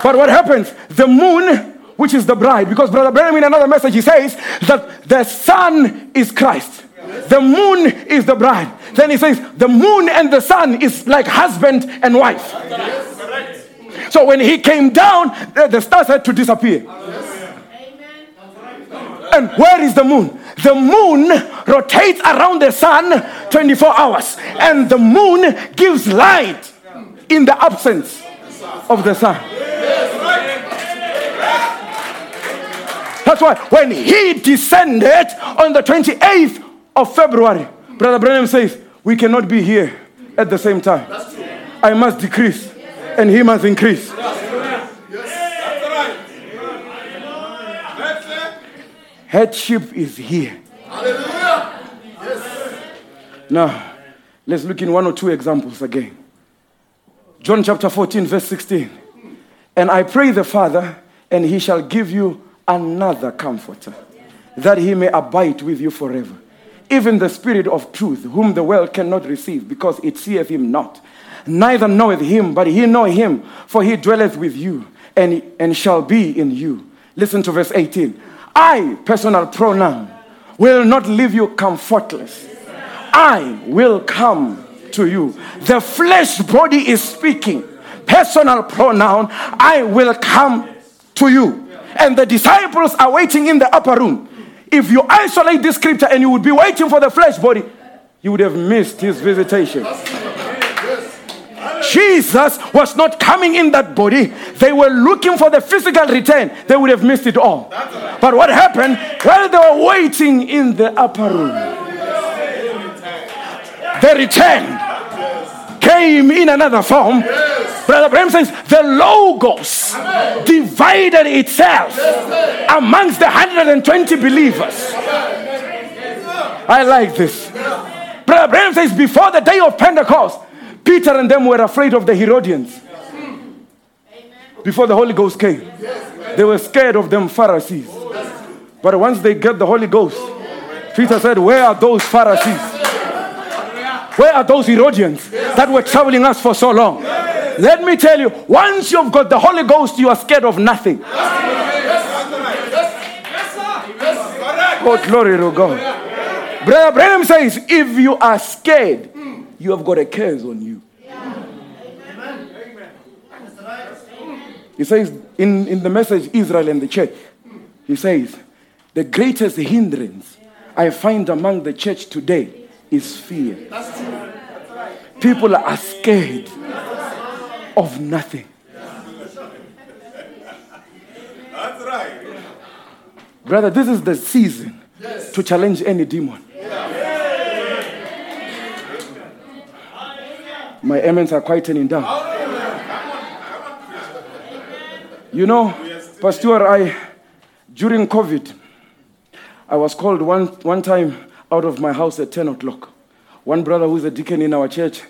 But what happens? The moon, which is the bride, because Brother Branham in another message, he says that the sun is Christ. The moon is the bride. Then he says, the moon and the sun is like husband and wife. Yes. So when he came down, the stars had to disappear. Yes. And where is the moon? The moon rotates around the sun 24 hours. And the moon gives light in the absence of the sun. That's why when he descended on the 28th of February, Brother Branham says, we cannot be here at the same time. I must decrease and he must increase. Headship is here. Now, let's look in one or two examples again. John chapter 14, verse 16. And I pray the Father, and he shall give you another comforter, that he may abide with you forever. Even the Spirit of truth, whom the world cannot receive, because it seeth him not, neither knoweth him, but ye know him, for he dwelleth with you, and shall be in you. Listen to verse 18. I, personal pronoun, will not leave you comfortless. I will come to you. The flesh body is speaking. Personal pronoun, I will come to you. And the disciples are waiting in the upper room. If you isolate this scripture and you would be waiting for the flesh body, you would have missed his visitation. Jesus was not coming in that body. They were looking for the physical return. They would have missed it all. But what happened? While they were waiting in the upper room, the return came in another form. Brother Branham says, the Logos divided itself amongst the 120 believers. I like this. Brother Branham says, before the day of Pentecost, Peter and them were afraid of the Herodians. Before the Holy Ghost came, they were scared of them Pharisees. But once they got the Holy Ghost, Peter said, where are those Pharisees? Where are those Herodians that were troubling us for so long? Let me tell you, once you've got the Holy Ghost, you are scared of nothing. Oh, glory to God. Brother Branham says, if you are scared, you have got a curse on you. He says in the message, Israel and the church, he says, the greatest hindrance I find among the church today is fear. People are scared of nothing. That's right. Brother, this is the season to challenge any demon. Yes. My amens are quietening down. Pastor, during COVID, I was called one time out of my house at 10 o'clock. One brother who's a deacon in our church,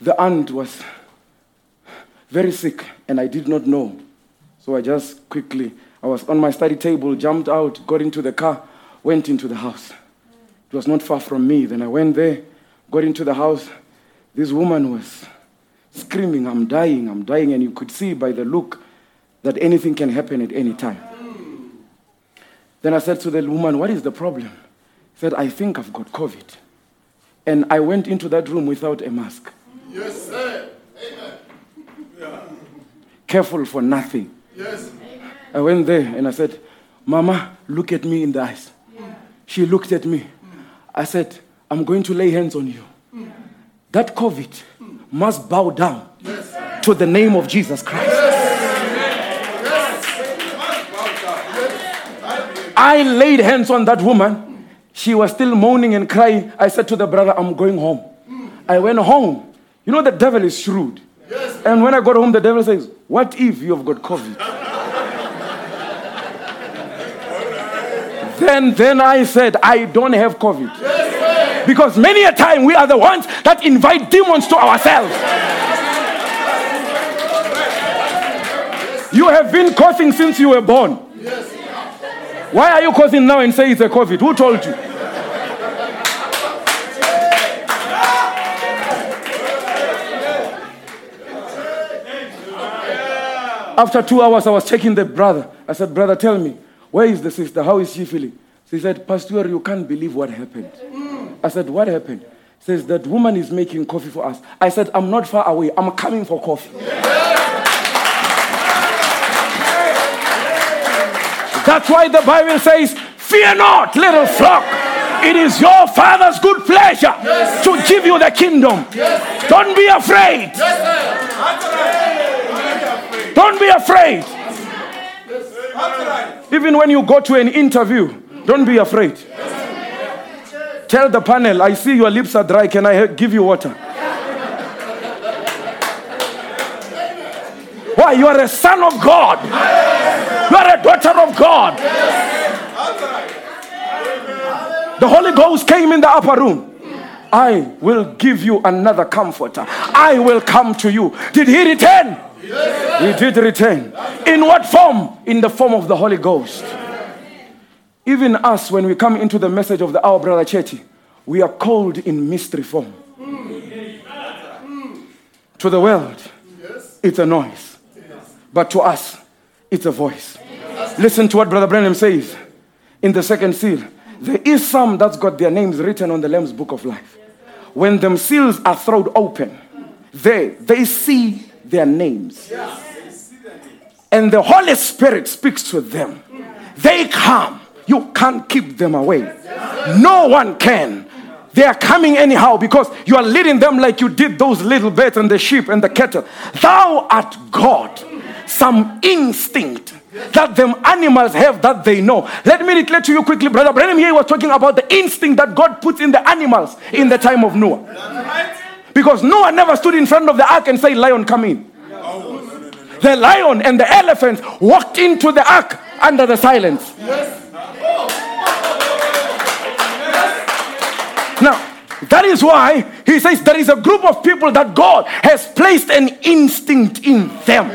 the aunt was very sick, and I did not know. So I was on my study table, jumped out, got into the car, went into the house. It was not far from me. Then I went there, got into the house. This woman was screaming, I'm dying. And you could see by the look that anything can happen at any time. Then I said to the woman, what is the problem? She said, I think I've got COVID. And I went into that room without a mask. Yes, sir. Amen. Yeah. Careful for nothing. Yes. Amen. I went there and I said, Mama, look at me in the eyes. Yeah. She looked at me. Mm. I said, I'm going to lay hands on you. Mm. That COVID must bow down to the name of Jesus Christ. Yes. Yes. I laid hands on that woman. She was still moaning and crying. I said to the brother, I'm going home. I went home. You know, the devil is shrewd. Yes. And when I got home, the devil says, what if you have got COVID? Then I said, I don't have COVID. Yes. Because many a time we are the ones that invite demons to ourselves. You have been coughing since you were born. Why are you coughing now and say it's a COVID? Who told you? After 2 hours, I was checking the brother. I said, brother, tell me, where is the sister? How is she feeling? She said, Pastor, you can't believe what happened. I said, what happened? He says, that woman is making coffee for us. I said, I'm not far away. I'm coming for coffee. That's why the Bible says, fear not, little flock. It is your Father's good pleasure to give you the kingdom. Yes. Don't be afraid. Yes, don't be afraid. Yes, even when you go to an interview, don't be afraid. Yes. Tell the panel, I see your lips are dry. Can I give you water? Why? You are a son of God. You are a daughter of God. The Holy Ghost came in the upper room. I will give you another comforter. I will come to you. Did he return? He did return. In what form? In the form of the Holy Ghost. Even us, when we come into the message of the Our Brother Church, we are called in mystery form. To the world, it's a noise. But to us, it's a voice. Listen to what Brother Branham says in the second seal. There is some that's got their names written on the Lamb's Book of Life. When them seals are thrown open, they see their names. And the Holy Spirit speaks to them. They come. You can't keep them away. No one can. They are coming anyhow because you are leading them like you did those little birds and the sheep and the cattle. Thou art God. Some instinct that them animals have that they know. Let me declare to you quickly, Brother Branham here was talking about the instinct that God puts in the animals in the time of Noah. Because Noah never stood in front of the ark and said, lion, come in. The lion and the elephant walked into the ark under the silence. Now, that is why he says there is a group of people that God has placed an instinct in them.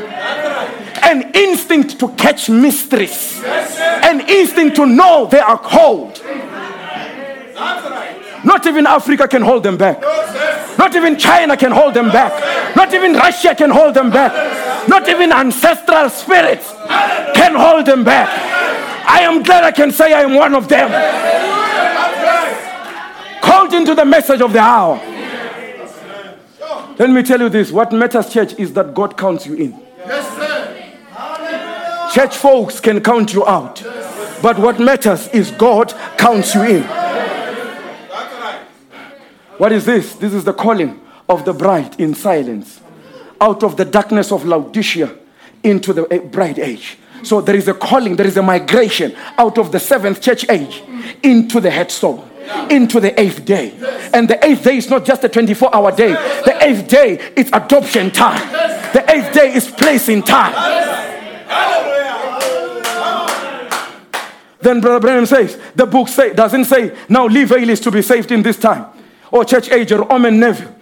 An instinct to catch mysteries. An instinct to know they are called. Not even Africa can hold them back. Not even China can hold them back. Not even Russia can hold them back. Not even ancestral spirits can hold them back. I am glad I can say I am one of them. Called into the message of the hour. Let me tell you this. What matters, church, is that God counts you in. Church folks can count you out. But what matters is God counts you in. What is this? This is the calling of the bride in silence. Out of the darkness of Laodicea into the bride age. So there is a calling, there is a migration out of the seventh church age into the headstone. Into the 8th day. And the 8th day is not just a 24-hour day. The 8th day is adoption time. The 8th day is placing time. Then Brother Branham says, the book doesn't say, now leave Ailis to be saved in this time. Or church age or omen never.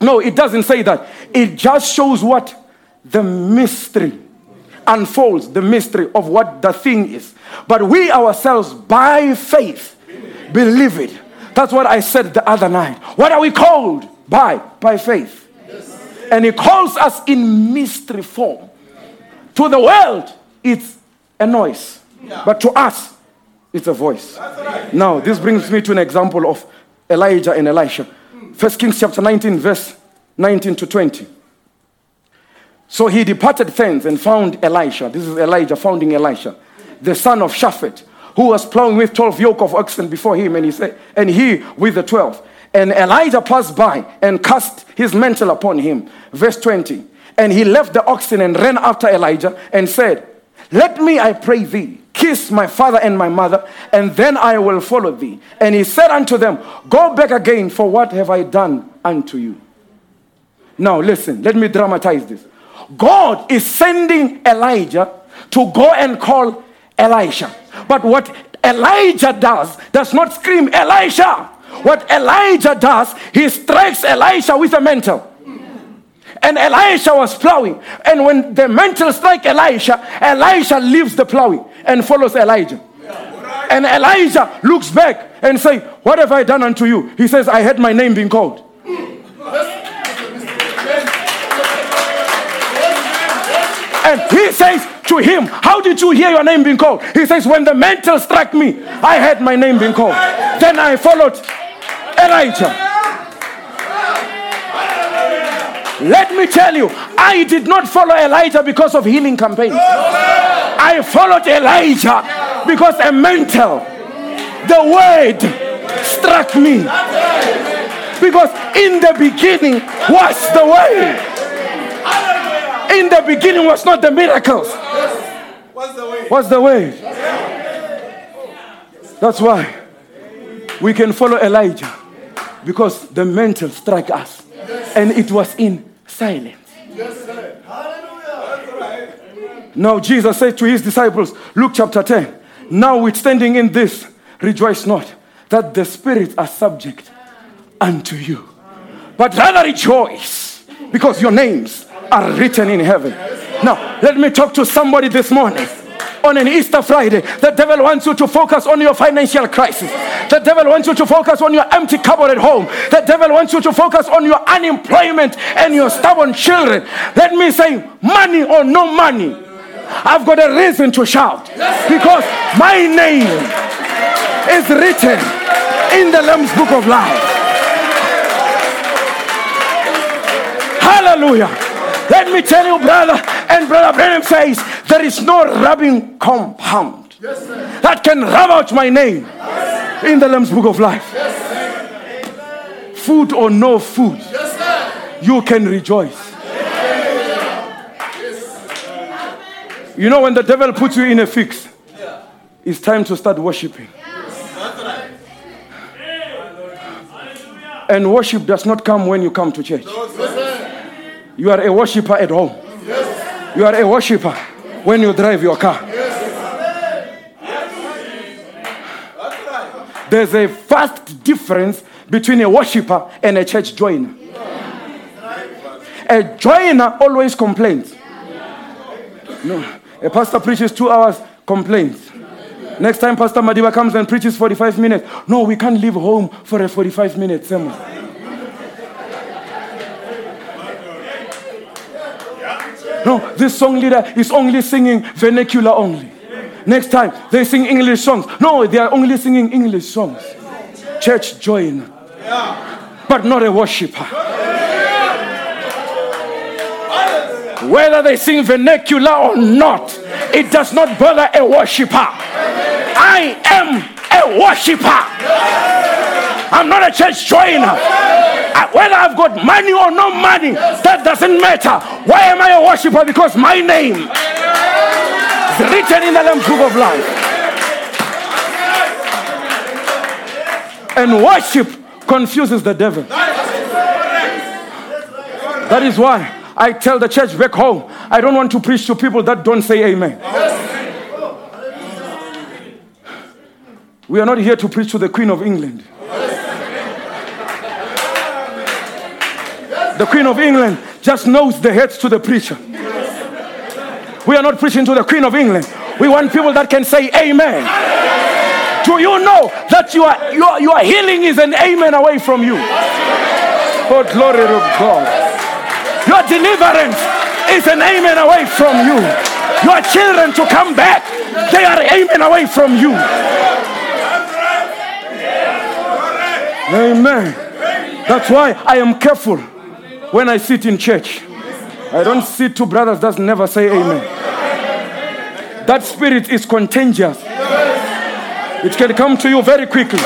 No, it doesn't say that. It just shows what? the mystery unfolds, the mystery of what the thing is. But we ourselves, by faith, believe it. That's what I said the other night. What are we called? By faith. Yes. And he calls us in mystery form. To the world, it's a noise. Yeah. But to us, it's a voice. Right. Now, this brings me to an example of Elijah and Elisha. 1 Kings chapter 19, verse 19 to 20. So he departed thence and found Elisha. This is Elijah founding Elisha, the son of Shaphat, who was plowing with 12 yoke of oxen before him, and he said, and he with the 12. And Elijah passed by and cast his mantle upon him. Verse 20. And he left the oxen and ran after Elijah and said, "Let me, I pray thee, kiss my father and my mother, and then I will follow thee." And he said unto them, "Go back again, for what have I done unto you?" Now listen, let me dramatize this. God is sending Elijah to go and call Elisha. But what Elijah does not scream, "Elisha!" What Elijah does, he strikes Elisha with a mantle. And Elisha was plowing. And when the mantle strikes Elisha, Elisha leaves the plowing and follows Elijah. And Elijah looks back and says, "What have I done unto you?" He says, "I had my name being called." And he says to him, "How did you hear your name being called?" He says, "When the mantle struck me, I had my name being called. Then I followed Elijah." Let me tell you, I did not follow Elijah because of healing campaigns. I followed Elijah because a mantle, the word, struck me. Because in the beginning was the word. In the beginning was not the miracles. Was the word. That's why we can follow Elijah, because the mantle struck us. And it was in silence. Yes, sir. Hallelujah. Right. Now Jesus said to his disciples, Luke chapter 10, "Now withstanding in this, rejoice not that the spirits are subject unto you, but rather rejoice because your names are written in heaven." Now, let me talk to somebody this morning. On an Easter Friday, the devil wants you to focus on your financial crisis. The devil wants you to focus on your empty cupboard at home. The devil wants you to focus on your unemployment and your stubborn children. Let me say, money or no money, I've got a reason to shout, because my name is written in the Lamb's Book of Life. Hallelujah. Let me tell you, brother, and Brother Branham says, there is no rubbing compound that can rub out my name in the Lamb's Book of Life. Yes, food or no food, you can rejoice. Yes. You know, when the devil puts you in a fix, it's time to start worshiping. Yes. And worship does not come when you come to church. You are a worshiper at home. Yes. You are a worshiper when you drive your car. Yes. Yes. There's a vast difference between a worshiper and a church joiner. A joiner always complains. No, a pastor preaches 2 hours, complains. Next time Pastor Madiba comes and preaches 45 minutes. "No, we can't leave home for a 45-minute sermon." "No, this song leader is only singing vernacular only. Next time, they sing English songs." "No, they are only singing English songs." Church joiner, but not a worshiper. Whether they sing vernacular or not, it does not bother a worshiper. I am a worshiper. I'm not a church joiner. Whether I've got money or no money, that doesn't matter. Why am I a worshiper? Because my name is written in the Lamb's Book of Life. And worship confuses the devil. That is why I tell the church back home, I don't want to preach to people that don't say amen. We are not here to preach to the Queen of England. The Queen of England just knows the heads to the preacher. We are not preaching to the Queen of England. We want people that can say amen. Amen. Do you know that your healing is an amen away from you? Oh, glory to God. Your deliverance is an amen away from you. Your children to come back, they are amen away from you. Amen. That's why I am careful when I sit in church. I don't see two brothers that never say amen. That spirit is contagious. It can come to you very quickly.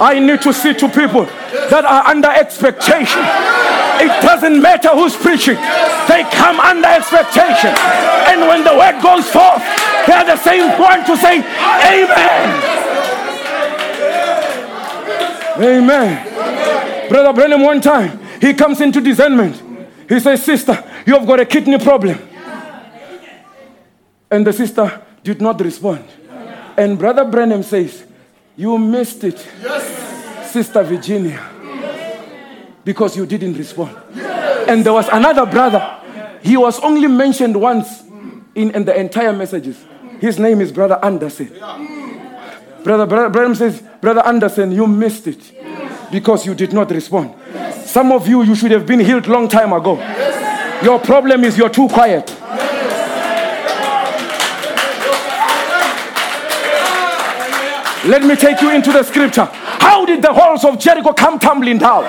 I need to see two people that are under expectation. It doesn't matter who's preaching. They come under expectation. And when the word goes forth, they are the same one to say amen. Amen. Brother Branham, one time, he comes into discernment. He says, "Sister, you have got a kidney problem." And the sister did not respond. And Brother Branham says, "You missed it, Sister Virginia, because you didn't respond." And there was another brother. He was only mentioned once in the entire messages. His name is Brother Anderson. Brother Branham says, "Brother Anderson, you missed it because you did not respond." Yes. Some of you should have been healed long time ago. Yes. Your problem is you're too quiet. Yes. Let me take you into the scripture. How did the walls of Jericho come tumbling down?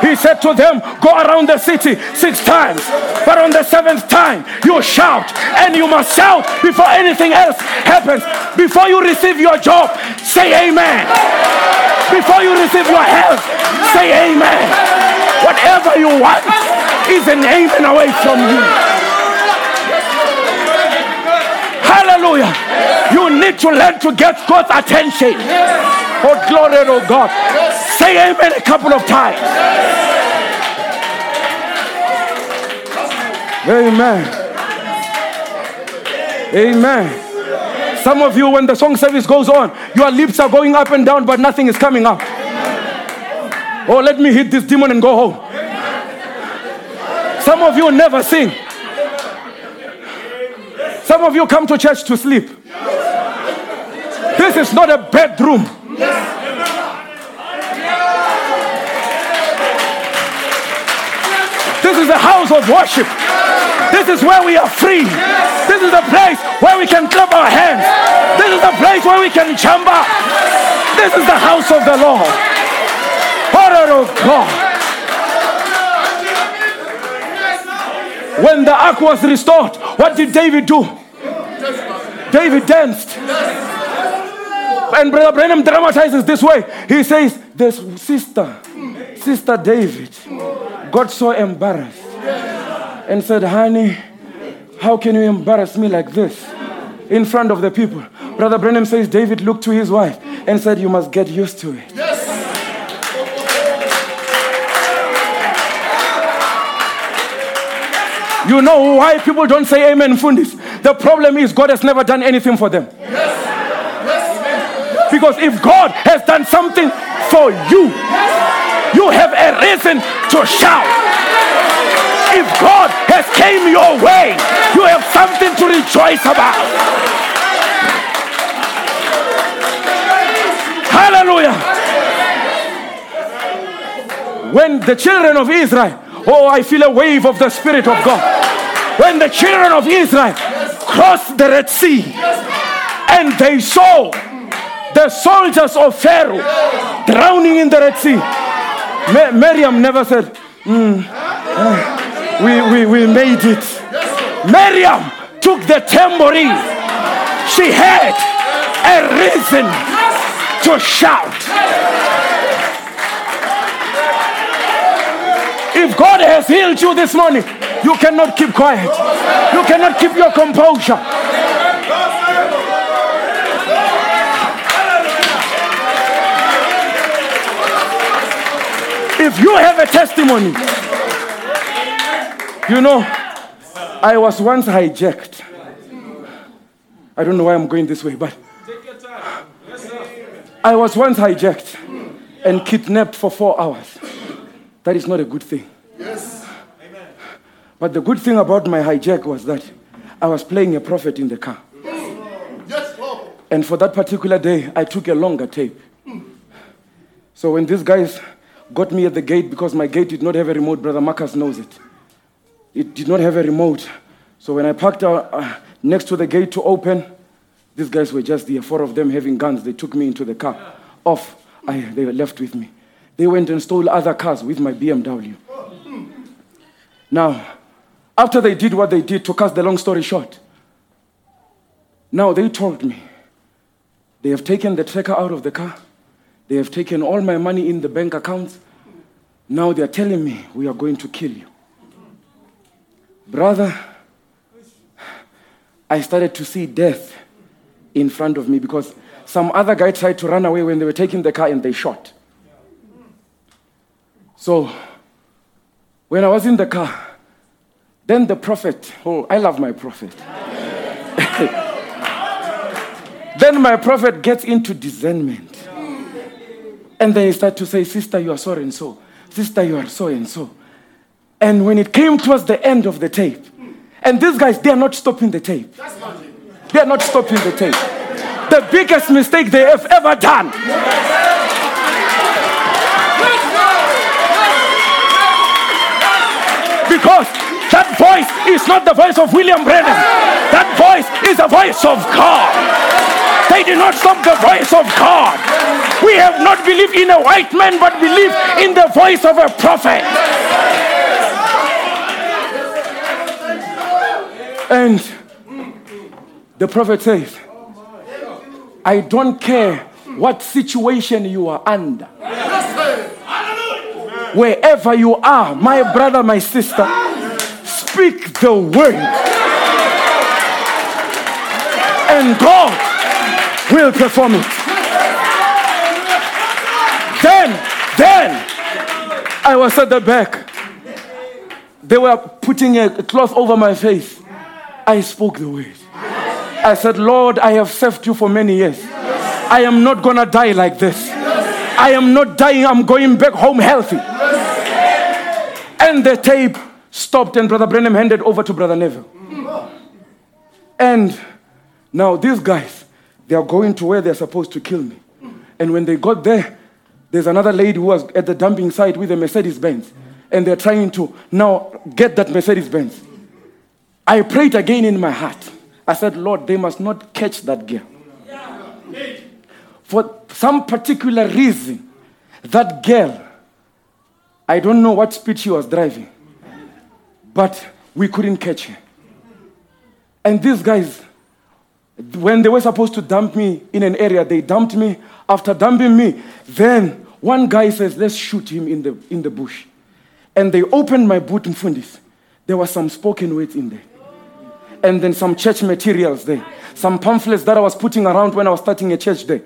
He said to them, "Go around the city 6 times, but on the 7th time you shout," and you must shout before anything else happens. Before you receive your job, say amen. Before you receive your health, say amen. Whatever you want is an amen away from you. Hallelujah. You need to learn to get God's attention. Oh, glory to God. Say amen a couple of times. Amen. Amen. Some of you, when the song service goes on, your lips are going up and down, but nothing is coming up. Oh, let me hit this demon and go home. Some of you never sing. Some of you come to church to sleep. This is not a bedroom. This is a house of worship. This is where we are free. This is a place where we can clap our hands. This is a place where we can jump up. This is the house of the Lord. Honor of God. When the ark was restored, what did David do? David danced. And Brother Branham dramatizes this way. He says, "This sister David got so embarrassed and said, 'Honey, how can you embarrass me like this in front of the people?'" Brother Branham says David looked to his wife and said, "You must get used to it." Yes. You know why people don't say amen, Fundis? The problem is God has never done anything for them. Yes. Because if God has done something for you, you have a reason to shout. If God has came your way, you have something to rejoice about. Hallelujah. When the children of Israel, oh, I feel a wave of the Spirit of God. When the children of Israel crossed the Red Sea and they saw the soldiers of Pharaoh drowning in the Red Sea, Miriam never said, We made it. Miriam took the tambourine. She had a reason to shout. If God has healed you this morning, you cannot keep quiet. You cannot keep your composure. If you have a testimony, you know, I was once hijacked. I don't know why I'm going this way, but I was once hijacked and kidnapped for 4 hours. That is not a good thing. Yes. Amen. But the good thing about my hijack was that I was playing a prophet in the car. Yes, Lord. And for that particular day, I took a longer tape. So when these guys got me at the gate, because my gate did not have a remote, Brother Marcus knows it. It did not have a remote. So when I parked next to the gate to open, these guys were just there, 4 of them having guns. They took me into the car. Yeah. They were left with me. They went and stole other cars with my BMW. Now, after they did what they did, to cut the long story short, now they told me, they have taken the tracker out of the car. They have taken all my money in the bank accounts. Now they are telling me, we are going to kill you. Brother, I started to see death in front of me because some other guy tried to run away when they were taking the car and they shot. So when I was in the car, then the prophet, oh, I love my prophet. Then my prophet gets into discernment. And then he started to say, sister, you are so and so. Sister, you are so and so. And when it came towards the end of the tape, and these guys, they are not stopping the tape. They are not stopping the tape. The biggest mistake they have ever done. Because that voice is not the voice of William Branham. That voice is the voice of God. They did not stop the voice of God. We have not believed in a white man, but believed in the voice of a prophet. And the prophet says, I don't care what situation you are under. Wherever you are, my brother, my sister, speak the word. And God will perform it. Then, I was at the back. They were putting a cloth over my face. I spoke the word. I said, Lord, I have served you for many years. Yes. I am not going to die like this. Yes. I am not dying. I'm going back home healthy. Yes. And the tape stopped and Brother Branham handed over to Brother Neville. Mm. And now these guys, they are going to where they're supposed to kill me. And when they got there, there's another lady who was at the dumping site with a Mercedes Benz. And they're trying to now get that Mercedes Benz. I prayed again in my heart. I said, Lord, they must not catch that girl. For some particular reason, that girl, I don't know what speed she was driving, but we couldn't catch her. And these guys, when they were supposed to dump me in an area, they dumped me. After dumping me, then one guy says, let's shoot him in the bush. And they opened my boot, mfundis. There was some spoken words in there. And then some church materials there. Some pamphlets that I was putting around when I was starting a church there.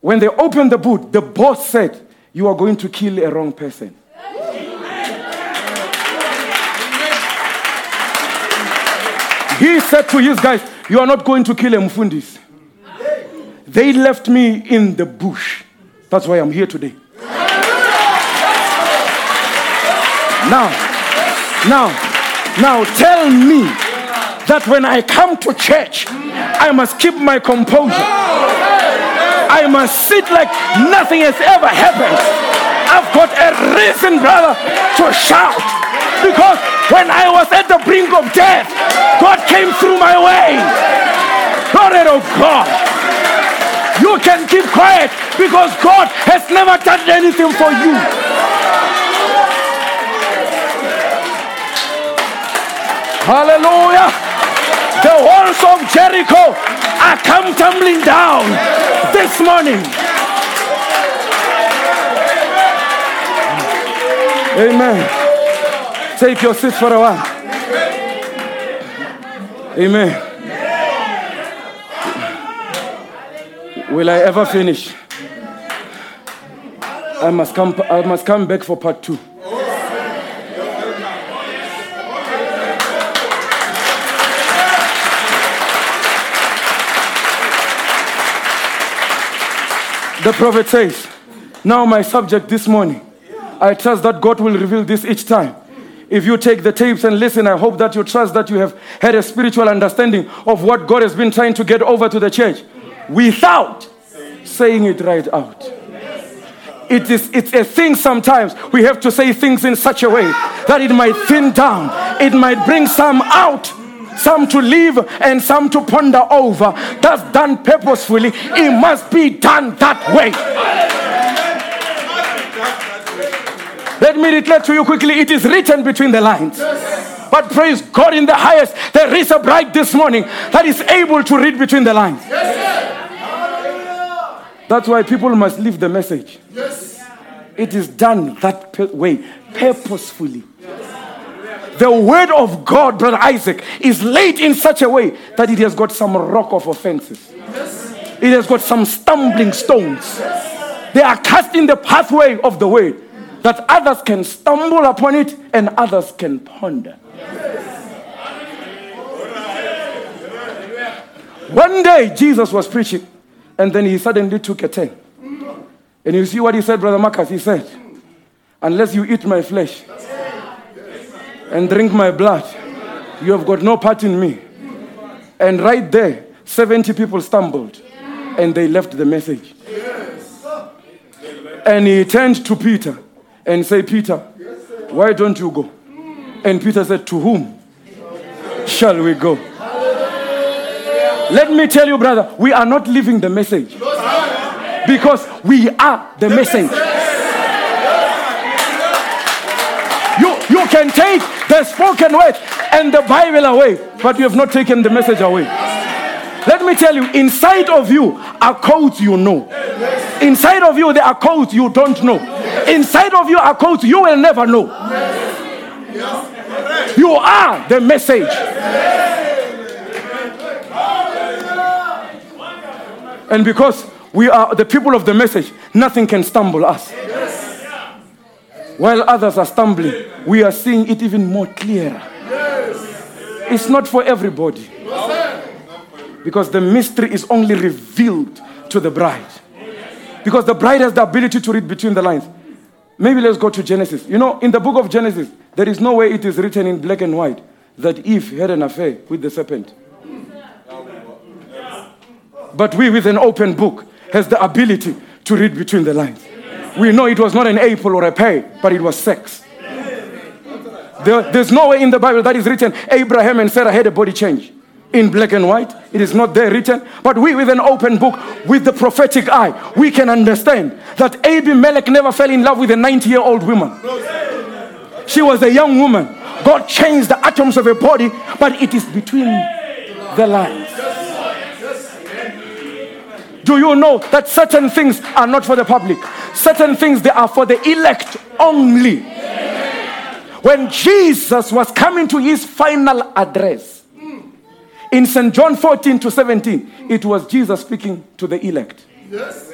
When they opened the boot, the boss said, you are going to kill a wrong person. He said to his guys, you are not going to kill a mfundis. They left me in the bush. That's why I'm here today. Now tell me that when I come to church, I must keep my composure. I must sit like nothing has ever happened. I've got a reason, brother, to shout. Because when I was at the brink of death, God came through my way. Glory to God. You can keep quiet because God has never done anything for you. Hallelujah. The walls of Jericho are come tumbling down this morning. Amen. Take your seat for a while. Amen. Will I ever finish? I must come back for part 2. The prophet says, now my subject this morning I trust that God will reveal this each time. If you take the tapes and listen, I hope that you trust that you have had a spiritual understanding of what God has been trying to get over to the church without saying it right out. It's a thing sometimes. We have to say things in such a way that it might thin down. It might bring some out, some to leave and some to ponder over. That's done purposefully. It must be done that way. Let me declare to you quickly, it is written between the lines. Yes. But praise God in the highest, there is a bride this morning that is able to read between the lines. Yes. That's why people must leave the message. Yes. It is done that way, purposefully. Yes. The word of God, Brother Isaac, is laid in such a way that it has got some rock of offenses. Yes. It has got some stumbling stones. Yes. They are cast in the pathway of the word, that others can stumble upon it and others can ponder. Yes. One day Jesus was preaching and then he suddenly took a turn. And you see what he said, Brother Marcus? He said, unless you eat my flesh and drink my blood, you have got no part in me. And right there, 70 people stumbled and they left the message. And he turned to Peter and said, Peter, yes, why don't you go? And Peter said, to whom shall we go? Hallelujah. Let me tell you, brother, we are not leaving the message. Because we are the message. You can take the spoken word and the Bible away, but you have not taken the message away. Let me tell you, inside of you are codes you know. Inside of you, there are codes you don't know. Inside of you are codes you will never know. You are the message. And because we are the people of the message, nothing can stumble us. While others are stumbling, we are seeing it even more clearer. It's not for everybody. Because the mystery is only revealed to the bride. Because the bride has the ability to read between the lines. Maybe let's go to Genesis. You know, in the book of Genesis, there is no way it is written in black and white that Eve had an affair with the serpent. But we, with an open book, has the ability to read between the lines. We know it was not an apple or a pear, but it was sex. There's no way in the Bible that is written Abraham and Sarah had a body change. In black and white, it is not there written, but we with an open book, with the prophetic eye, we can understand that Abimelech never fell in love with a 90-year-old woman. She was a young woman. God changed the atoms of her body, but it is between the lines. Do you know that certain things are not for the public? Certain things, they are for the elect only. When Jesus was coming to his final address, in St. John 14 to 17, it was Jesus speaking to the elect. Yes.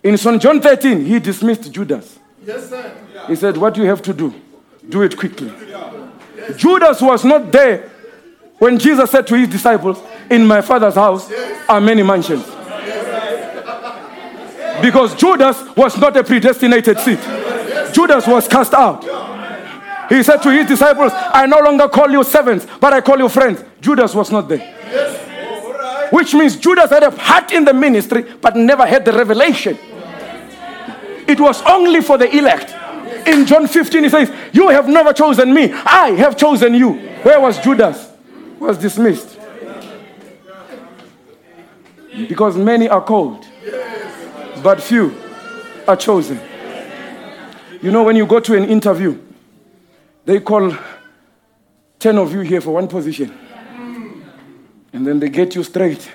In St. John 13, he dismissed Judas. Yes, sir. He said, what you have to do, do it quickly. Yes. Judas was not there when Jesus said to his disciples, in my Father's house are many mansions. Yes. Because Judas was not a predestinated seed. Yes. Judas was cast out. He said to his disciples, I no longer call you servants, but I call you friends. Judas was not there. Yes. Which means Judas had a part in the ministry, but never had the revelation. It was only for the elect. In John 15, he says, you have never chosen me. I have chosen you. Where was Judas? He was dismissed. Because many are called, but few are chosen. You know, when you go to an interview, they call 10 of you here for one position. And then they get you straight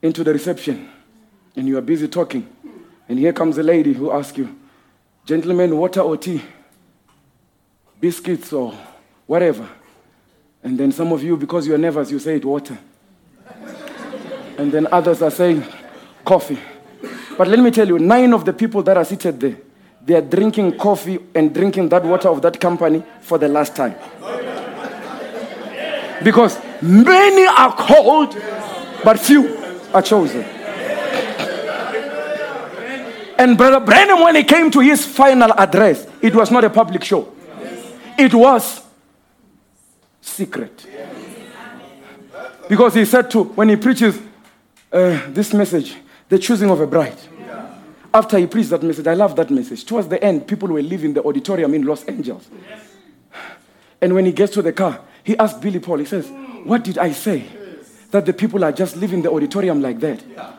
into the reception. And you are busy talking. And here comes a lady who asks you, gentlemen, water or tea? Biscuits or whatever. And then some of you, because you are nervous, you say it water. And then others are saying coffee. But let me tell you, 9 of the people that are seated there, they are drinking coffee and drinking that water of that company for the last time. Because many are called, but few are chosen. And Brother Branham, when he came to his final address, it was not a public show. Yes. It was secret. Yes. Because he said to, when he preaches this message, the choosing of a bride. Yeah. After he preached that message, I love that message. Towards the end, people were leaving the auditorium in Los Angeles. Yes. And when he gets to the car, he asked Billy Paul, he says, what did I say? That the people are just leaving the auditorium like that. Yeah.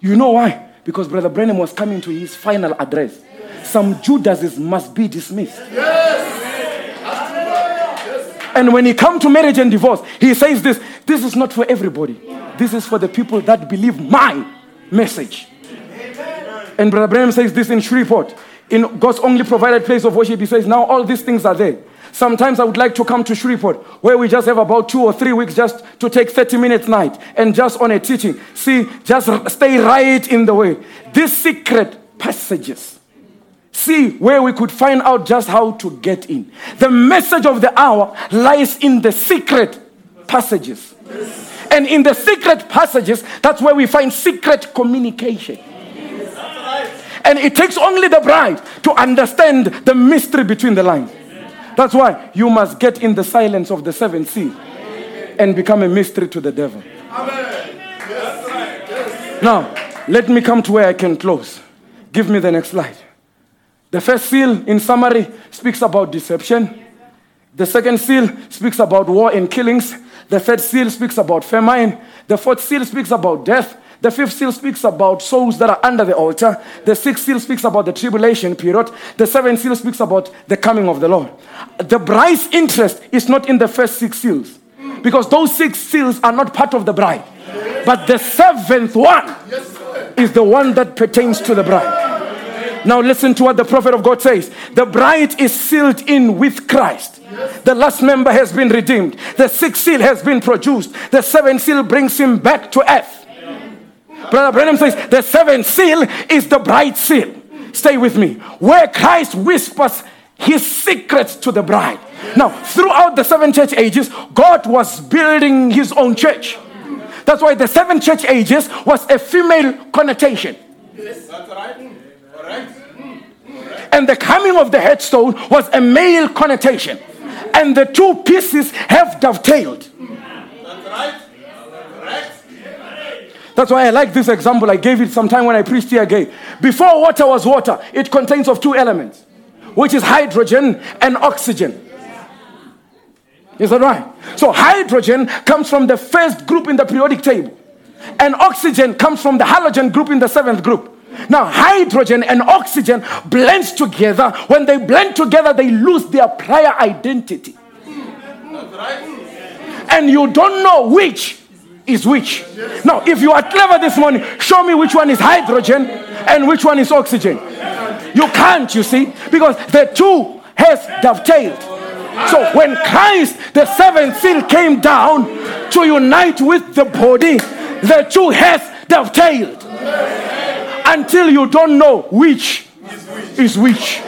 You know why? Because Brother Branham was coming to his final address. Yes. Some Judases must be dismissed. Yes. Yes. And when he comes to marriage and divorce, he says this is not for everybody. Yeah. This is for the people that believe my message. Amen. And Brother Branham says this in Shreveport, in God's only provided place of worship. He says, now all these things are there. Sometimes I would like to come to Shreveport, where we just have about 2 or 3 weeks just to take 30 minutes night and just on a teaching. See, just stay right in the way. These secret passages. See where we could find out just how to get in. The message of the hour lies in the secret passages. And in the secret passages, that's where we find secret communication. And it takes only the bride to understand the mystery between the lines. That's why you must get in the silence of the seventh seal and become a mystery to the devil. Amen. Yes. Yes. Now, let me come to where I can close. Give me the next slide. The first seal, in summary, speaks about deception. The second seal speaks about war and killings. The third seal speaks about famine. The fourth seal speaks about death. The fifth seal speaks about souls that are under the altar. The sixth seal speaks about the tribulation period. The seventh seal speaks about the coming of the Lord. The bride's interest is not in the first 6 seals, because those 6 seals are not part of the bride. But the seventh one is the one that pertains to the bride. Now listen to what the prophet of God says. The bride is sealed in with Christ. The last member has been redeemed. The 6th seal has been produced. The 7th seal brings him back to earth. Brother Branham says, the 7th seal is the bride seal. Stay with me. Where Christ whispers his secrets to the bride. Now, throughout the 7 church ages, God was building his own church. That's why the 7 church ages was a female connotation. Yes, that's right. All right. And the coming of the headstone was a male connotation. And the two pieces have dovetailed. That's right. That's why I like this example. I gave it sometime when I preached here again. Before water was water, it contains of 2 elements, which is hydrogen and oxygen. Is that right? So hydrogen comes from the first group in the periodic table, and oxygen comes from the halogen group in the 7th group. Now hydrogen and oxygen blends together. When they blend together, they lose their prior identity. And you don't know which is which. Now, if you are clever this morning, show me which one is hydrogen and which one is oxygen. You can't, you see, because the two has dovetailed. So when Christ, the 7th seal, came down to unite with the body, the two has dovetailed until you don't know which is which.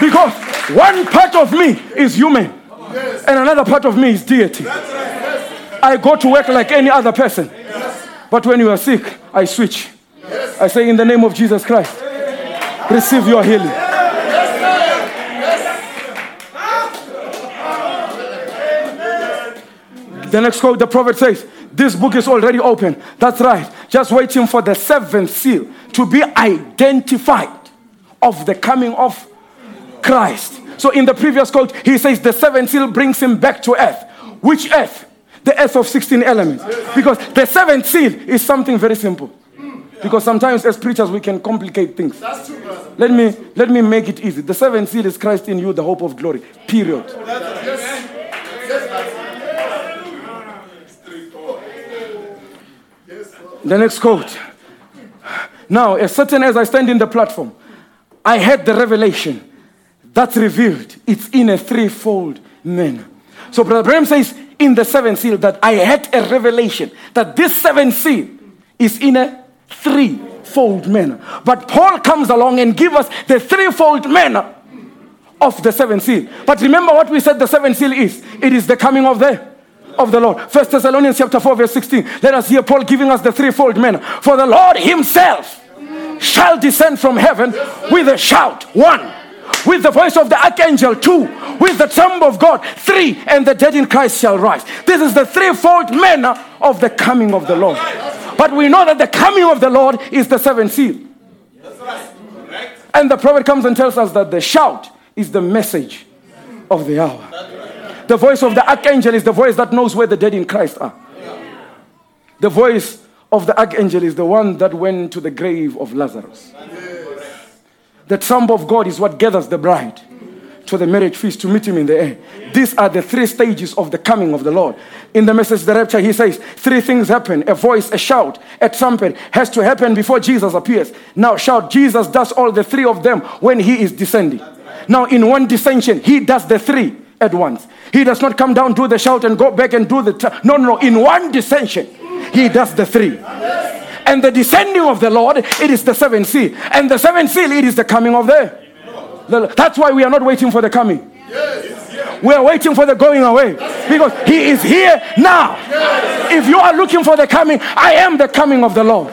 Because one part of me is human. Yes. And another part of me is deity. That's right. Yes. I go to work like any other person. Yes. But when you are sick, I switch. Yes. I say, in the name of Jesus Christ, yes, receive your healing. Yes. Yes. Yes. The next quote, the prophet says, this book is already open. That's right. Just waiting for the 7th seal to be identified of the coming of Christ. So in the previous quote, he says the 7th seal brings him back to earth. Which earth? The earth of 16 elements. Because the 7th seal is something very simple. Because sometimes as preachers we can complicate things. Let me make it easy. The 7th seal is Christ in you, the hope of glory. Period. The next quote. Now, as certain as I stand in the platform, I had the revelation that's revealed. It's in a threefold manner. So Brother Branham says in the 7th seal that I had a revelation that this 7th seal is in a threefold manner. But Paul comes along and gives us the threefold manner of the 7th seal. But remember what we said the 7th seal is. It is the coming of the of the Lord. 1 Thessalonians chapter 4 verse 16. Let us hear Paul giving us the threefold manner. For the Lord himself shall descend from heaven with a shout. 1. With the voice of the archangel. 2. With the trump of God. 3. And the dead in Christ shall rise. This is the threefold manner of the coming of the Lord. But we know that the coming of the Lord is the seventh seal. And the prophet comes and tells us that the shout is the message of the hour. The voice of the archangel is the voice that knows where the dead in Christ are. The voice of the archangel is the one that went to the grave of Lazarus. The trump of God is what gathers the bride to the marriage feast to meet him in the air. These are the three stages of the coming of the Lord. In the message, the rapture, he says, three things happen. A voice, a shout, a trumpet has to happen before Jesus appears. Now shout, Jesus does all the three of them when he is descending. Now in one dissension, he does the three at once. He does not come down, do the shout and go back and do the... No. In one dissension, he does the three. And the descending of the Lord, it is the seventh seal. And the seventh seal, it is the coming of the... That's why we are not waiting for the coming. We are waiting for the going away. Because he is here now. If you are looking for the coming, I am the coming of the Lord.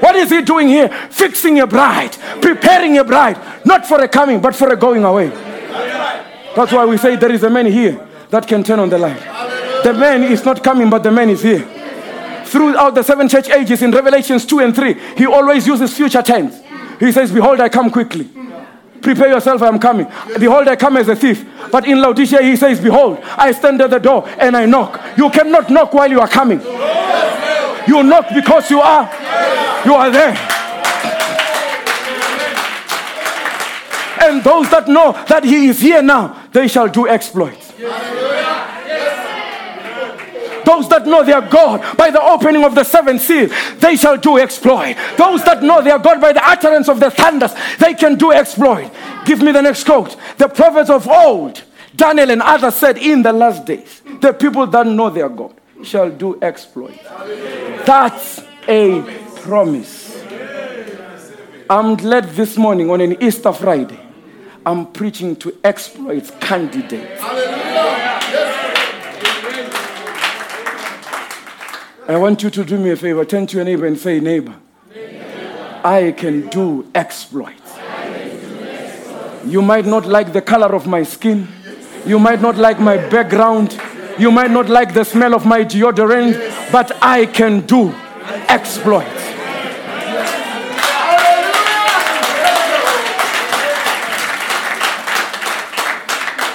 What is he doing here? Fixing a bride. Preparing a bride. Not for a coming, but for a going away. That's why we say there is a man here that can turn on the light. The man is not coming, but the man is here. Throughout the seven church ages in Revelations 2 and 3, he always uses future tense. He says, behold, I come quickly. Prepare yourself, I am coming. Behold, I come as a thief. But in Laodicea, he says, behold, I stand at the door and I knock. You cannot knock while you are coming. You knock because you are there. And those that know that he is here now, they shall do exploits. Those that know their God by the opening of the seventh seal, they shall do exploit. Those that know their God by the utterance of the thunders, they can do exploit. Give me the next quote. The prophets of old, Daniel and others, said in the last days, the people that know their God shall do exploit. That's a promise. I'm glad this morning on an Easter Friday, I'm preaching to exploit candidates. I want you to do me a favor. Turn to your neighbor and say, neighbor, I can do exploits. You might not like the color of my skin. You might not like my background. You might not like the smell of my deodorant. But I can do exploits.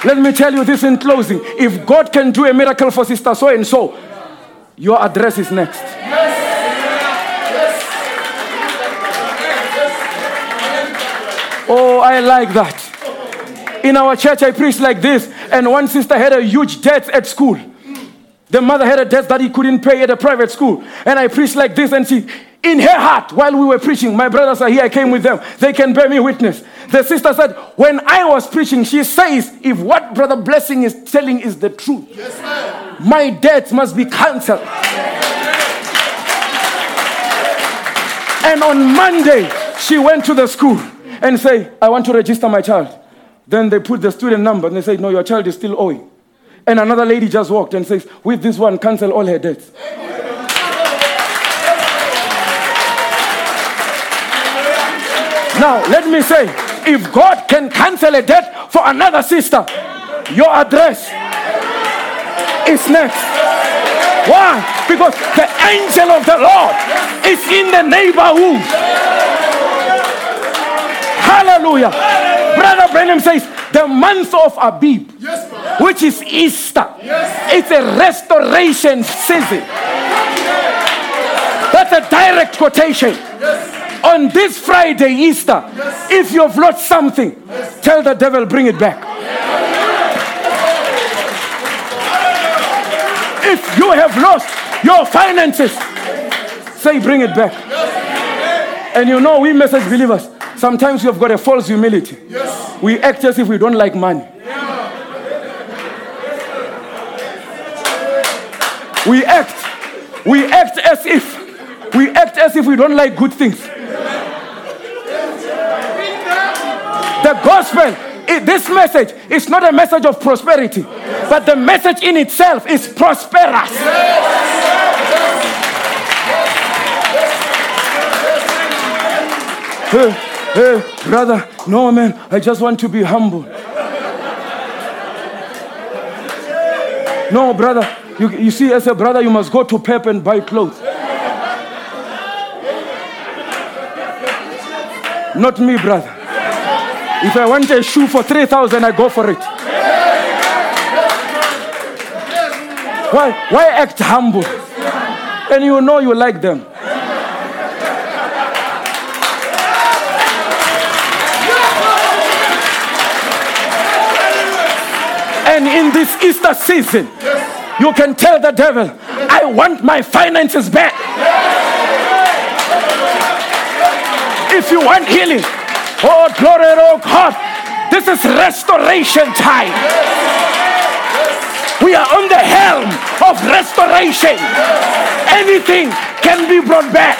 Let me tell you this in closing. If God can do a miracle for Sister So and So, your address is next. Yes. Oh, I like that. In our church, I preached like this, and one sister had a huge debt at school. The mother had a debt that he couldn't pay at a private school. And I preached like this, and she, in her heart, while we were preaching, my brothers are here, I came with them. They can bear me witness. The sister said, when I was preaching, she says, if what Brother Blessing is telling is the truth, yes, my debts must be cancelled. Yes. And on Monday, she went to the school and said, I want to register my child. Then they put the student number and they say, no, your child is still owing. And another lady just walked and says, with this one, cancel all her debts. Now, let me say, if God can cancel a debt for another sister, your address is next. Why? Because the angel of the Lord is in the neighborhood. Hallelujah. Brother Branham says, the month of Abib, which is Easter, it's a restoration season. That's a direct quotation. On this Friday, Easter, yes, if you've lost something, yes, tell the devil, bring it back. Yes. If you have lost your finances, say, bring it back. Yes. And you know, we message believers, sometimes we have got a false humility. Yes. We act as if we don't like money. Yes. We act as if we don't like good things. The gospel this message is not a message of prosperity, yes, but the message in itself is prosperous. Yes. Yes. Yes. Yes. Hey, brother, no man, I just want to be humble. No, brother, you see, as a brother, you must go to Pep and buy clothes. Not me, brother. If I want a shoe for 3,000, I go for it. Why act humble? And you know you like them. And in this Easter season, you can tell the devil, I want my finances back. If you want healing, oh glory, oh God, this is restoration time. We are on the helm of restoration. Anything can be brought back.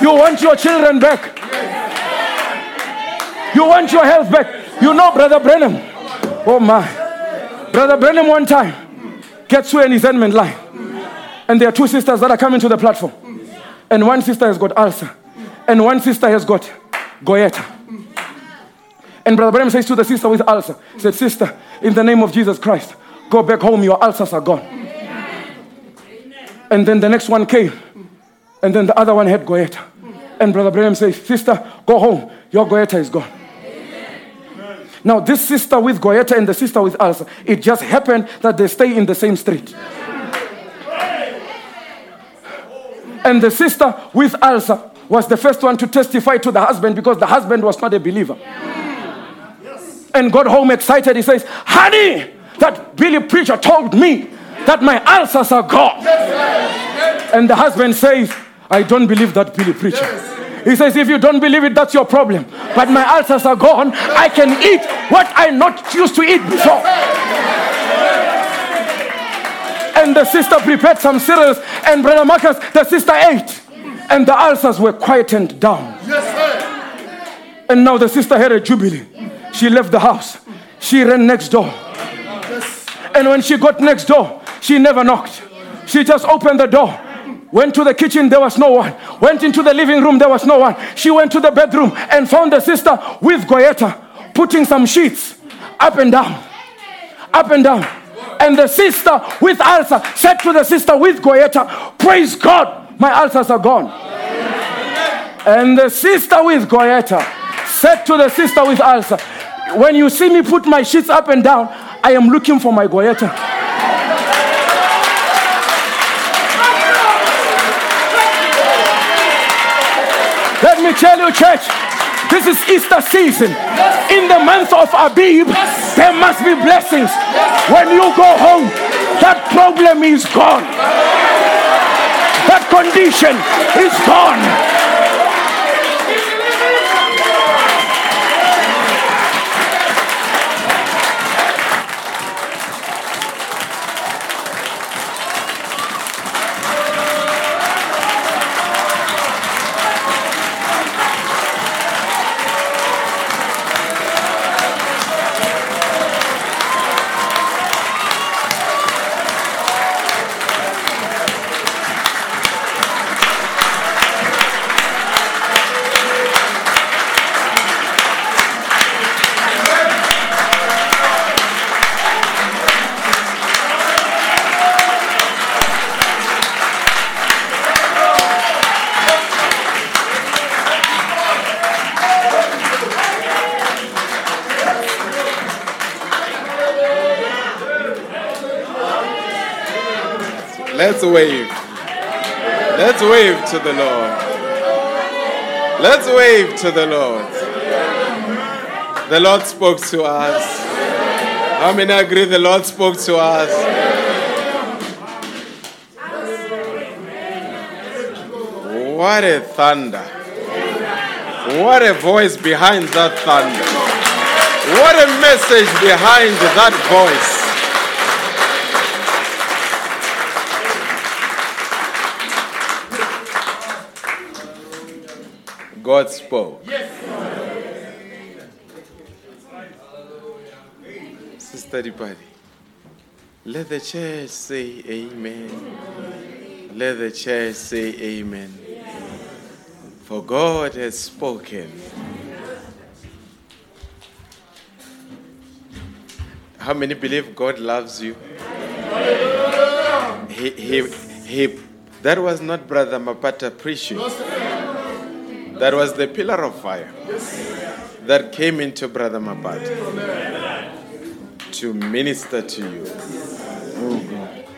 You want your children back. You want your health back. You know Brother Branham. Oh my. Brother Branham one time gets through an resentment line. And there are two sisters that are coming to the platform. And one sister has got ulcer. And one sister has got goiter. And Brother Branham says to the sister with ulcer, he said, sister, in the name of Jesus Christ, go back home, your ulcers are gone. And then the next one came. And then the other one had goiter. And Brother Branham says, sister, go home, your goiter is gone. Now, this sister with goiter and the sister with ulcer, it just happened that they stay in the same street. And the sister with ulcer was the first one to testify to the husband because the husband was not a believer. Yes. And got home excited. He says, honey, that Billy preacher told me that my ulcers are gone. Yes. And the husband says, I don't believe that Billy preacher. Yes. He says, if you don't believe it, that's your problem. Yes. But my ulcers are gone. Yes. I can eat what I not used to eat before. Yes. And the sister prepared some cereals, and Brother Marcus, the sister ate. Yes. And the ulcers were quietened down. Yes, sir. And now the sister had a jubilee. Yes. She left the house. She ran next door. Yes. And when she got next door, she never knocked. Yes. She just opened the door. Went to the kitchen, there was no one. Went into the living room, there was no one. She went to the bedroom and found the sister with goiter putting some sheets up and down, up and down. And the sister with ulcer said to the sister with goiter, praise God, my ulcers are gone. And the sister with goiter said to the sister with ulcer, when you see me put my sheets up and down, I am looking for my goiter. Let me tell you, church, this is Easter season. Yes. In the month of Abib, yes, there must be blessings. Yes. When you go home, that problem is gone. That condition is gone. Let's wave to the Lord. Let's wave to the Lord. The Lord spoke to us. How many agree the Lord spoke to us? What a thunder. What a voice behind that thunder. What a message behind that voice. God spoke. Yes. Sister Dipadi, let the church say amen. Amen. Let the church say amen. Yes. For God has spoken. How many believe God loves you? He that was not Brother Mapata preaching. That was the pillar of fire that came into Brother Mapata to minister to you. Oh God.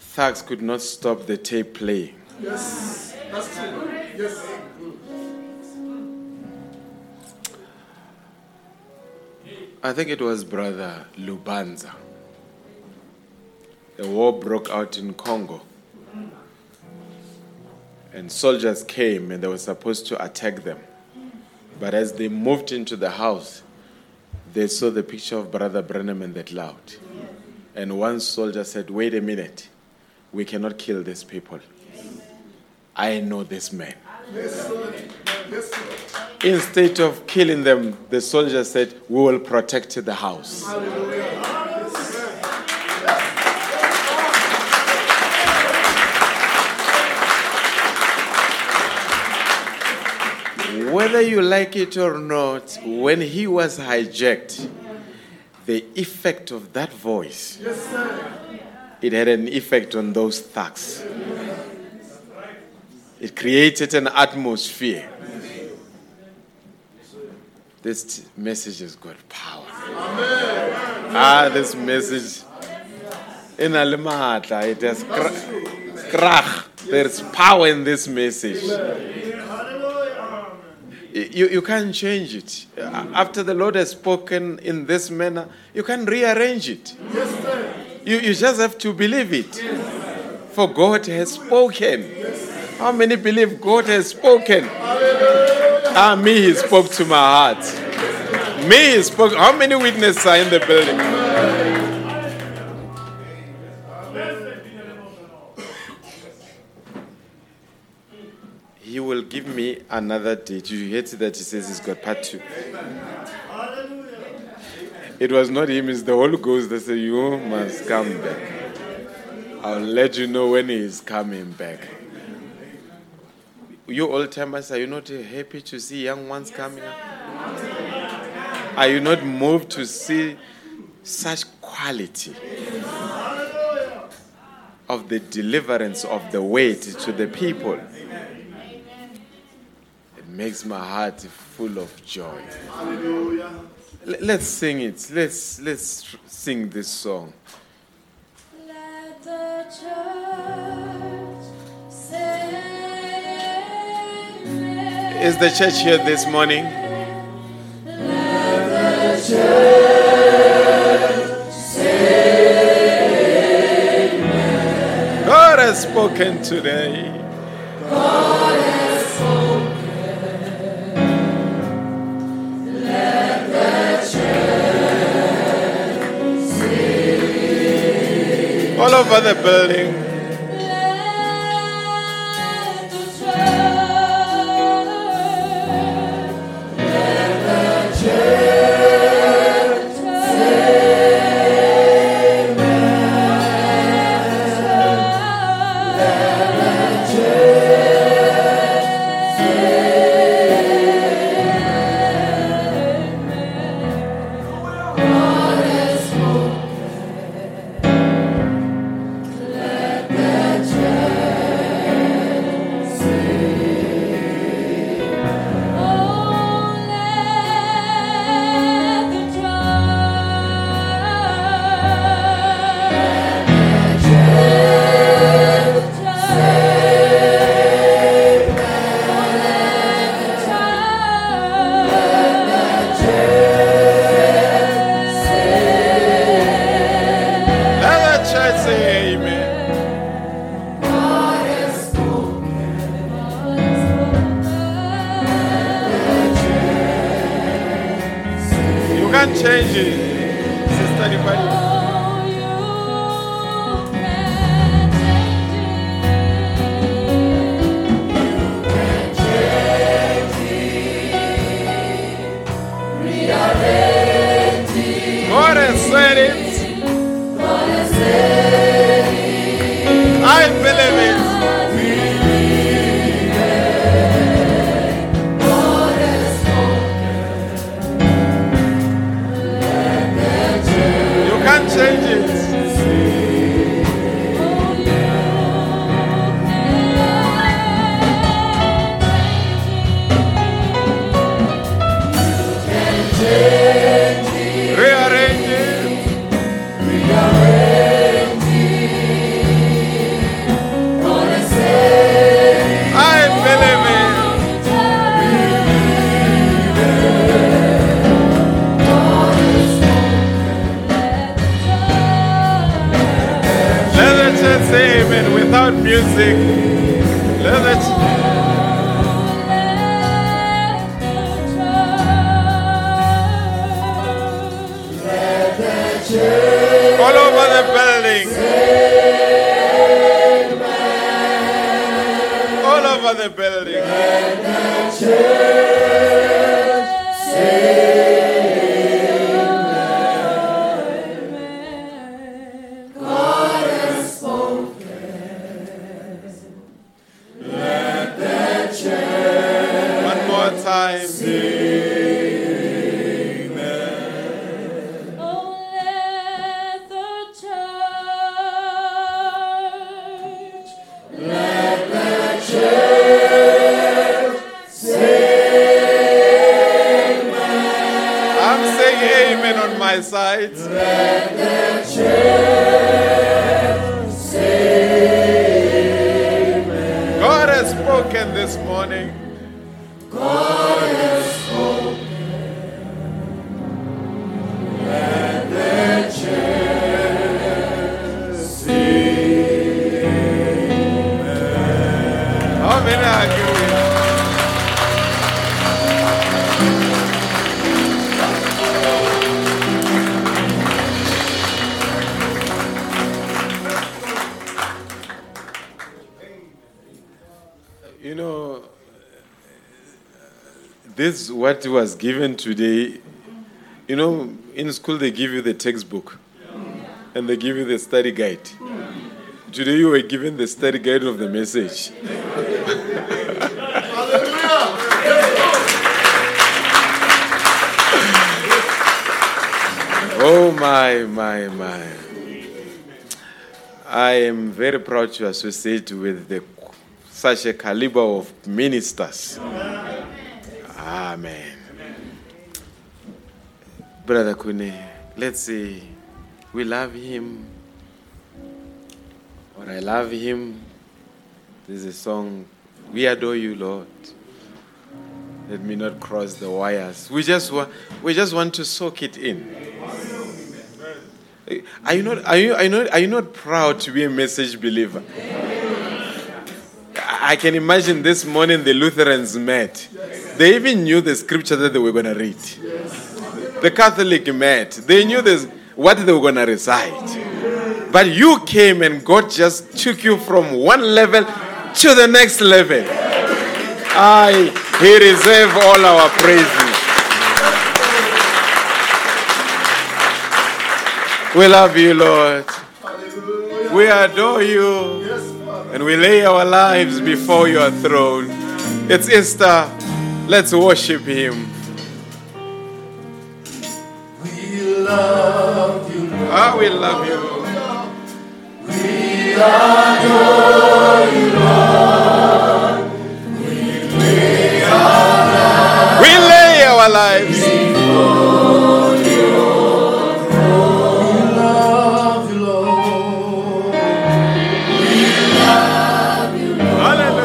Thugs could not stop the tape playing. Yes. That's true. Yes. I think it was Brother Lubanza. The war broke out in Congo. And soldiers came and they were supposed to attack them. But as they moved into the house, they saw the picture of Brother Branham and that loud. And one soldier said, wait a minute, we cannot kill these people. I know this man. Instead of killing them, the soldier said, we will protect the house. Whether you like it or not, when he was hijacked, the effect of that voice, it had an effect on those thugs. It created an atmosphere. This message has got power. Amen. This message in Alimahata, it has krach. There's power in this message. You can't change it. After the Lord has spoken in this manner, you can rearrange it. You just have to believe it. For God has spoken. How many believe God has spoken? Me, he spoke to my heart. Me, he spoke. How many witnesses are in the building? He will give me another date. You hate that he says he's got part two. It was not him, it's the Holy Ghost that said, you must come back. I'll let you know when he is coming back. You old-timers, are you not happy to see young ones coming up? Are you not moved to see such quality of the deliverance of the weight to the people? It makes my heart full of joy. Let's sing it. Let's sing this song. Let the church sing. Is the church here this morning? Let the church say amen. God has spoken today. God has spoken. Let the church say amen. All over the building. music. Love it. All over the building. All over the building. Let the church sing. Amen. God has spoken. Let the church. One more time. Sing. Side. Let the church say amen. God has spoken this morning. God has spoken. Let the church say amen. How many are you? This is what was given today. You know, in school they give you the textbook and they give you the study guide. Today you were given the study guide of the message. Oh my. I am very proud to associate with such a caliber of ministers. Amen. Brother Kune, let's say we love him, or I love him. There's a song, "We Adore You, Lord." Let me not cross the wires. We just want to soak it in. Are you not proud to be a message believer? I can imagine this morning the Lutherans met. They even knew the scripture that they were going to read. Yes. The Catholic met. They knew what they were going to recite. But you came and God just took you from one level to the next level. He deserves all our praises. We love you, Lord. We adore you. And we lay our lives before your throne. It's Easter. Let's worship him. We love you, Lord. We love you, Lord. We adore you, Lord. We lay our lives. Before your throne. We love you, Lord. We love you, Lord. Hallelujah.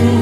Bless.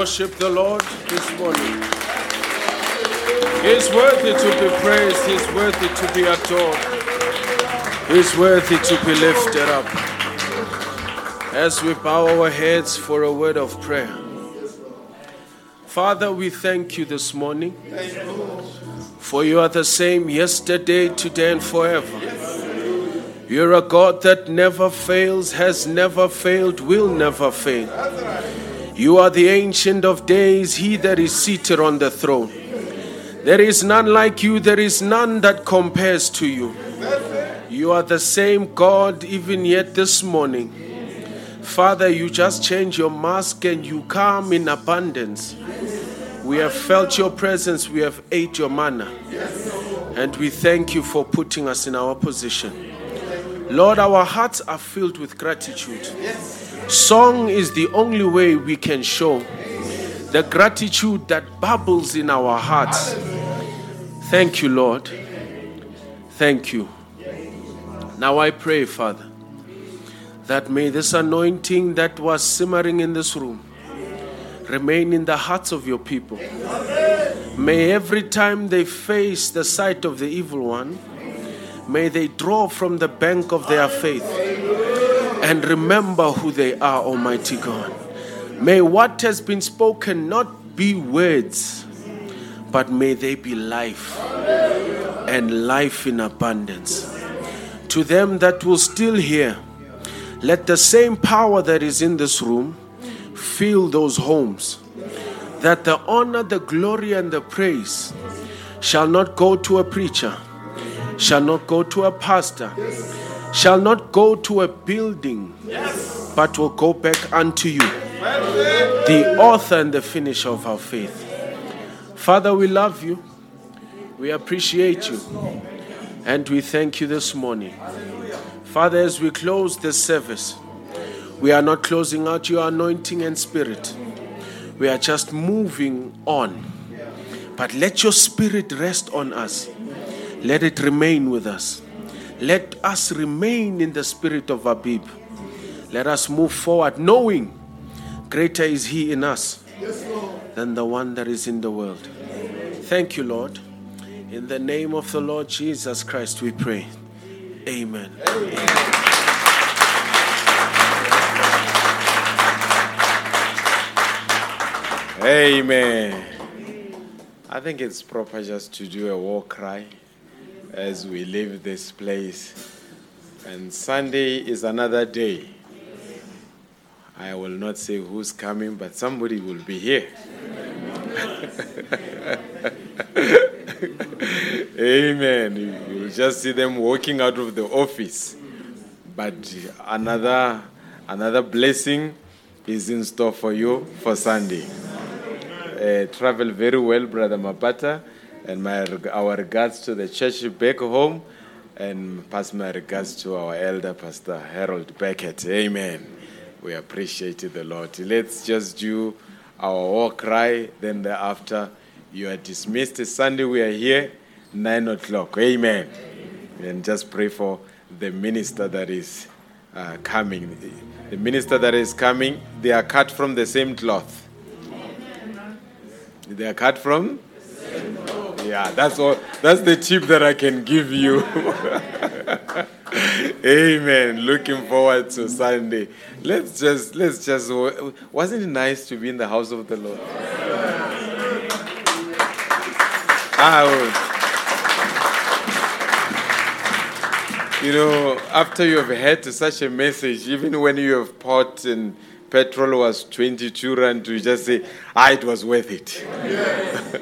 worship the Lord this morning. He's worthy to be praised. He's worthy to be adored. He's worthy to be lifted up. As we bow our heads for a word of prayer. Father, we thank you this morning. For you are the same yesterday, today, and forever. You're a God that never fails, has never failed, will never fail. You are the Ancient of Days, He that is seated on the throne. There is none like you, there is none that compares to you. You are the same God even yet this morning. Father, you just change your mask and you come in abundance. We have felt your presence, we have ate your manna. And we thank you for putting us in our position. Lord, our hearts are filled with gratitude. Song is the only way we can show the gratitude that bubbles in our hearts. Thank you, Lord. Thank you. Now I pray, Father, that may this anointing that was simmering in this room remain in the hearts of your people. May every time they face the sight of the evil one, may they draw from the bank of their faith and remember who they are, Almighty God. May what has been spoken not be words, but may they be life, and life in abundance. To them that will still hear, let the same power that is in this room fill those homes, that the honor, the glory, and the praise shall not go to a preacher, shall not go to a pastor, shall not go to a building, but will go back unto you, the author and the finisher of our faith. Father, we love you, we appreciate you, and we thank you this morning. Father, as we close this service, we are not closing out your anointing and spirit. We are just moving on. But let your spirit rest on us. Let it remain with us. Let us remain in the spirit of Abib. Let us move forward knowing greater is He in us than the one that is in the world. Thank you, Lord. In the name of the Lord Jesus Christ we pray. Amen. Amen. I think it's proper just to do a war cry as we leave this place. And Sunday is another day. I will not say who's coming, but somebody will be here. Amen. You'll just see them walking out of the office. But another blessing is in store for you for Sunday. Travel very well, Brother Mapata. And our regards to the church back home. And pass my regards to our elder, Pastor Harold Beckett. Amen. We appreciate the Lord. Let's just do our war cry. Then thereafter, you are dismissed. Sunday, we are here, 9 o'clock. Amen. And just pray for the minister that is coming. The minister that is coming, they are cut from the same cloth. They are cut from? Yeah, that's all. That's the tip that I can give you. Amen. Looking forward to Sunday. Let's just. Wasn't it nice to be in the house of the Lord? You know, after you have heard such a message, even when you have pot and petrol was 22 rand, you just say, it was worth it. Yes.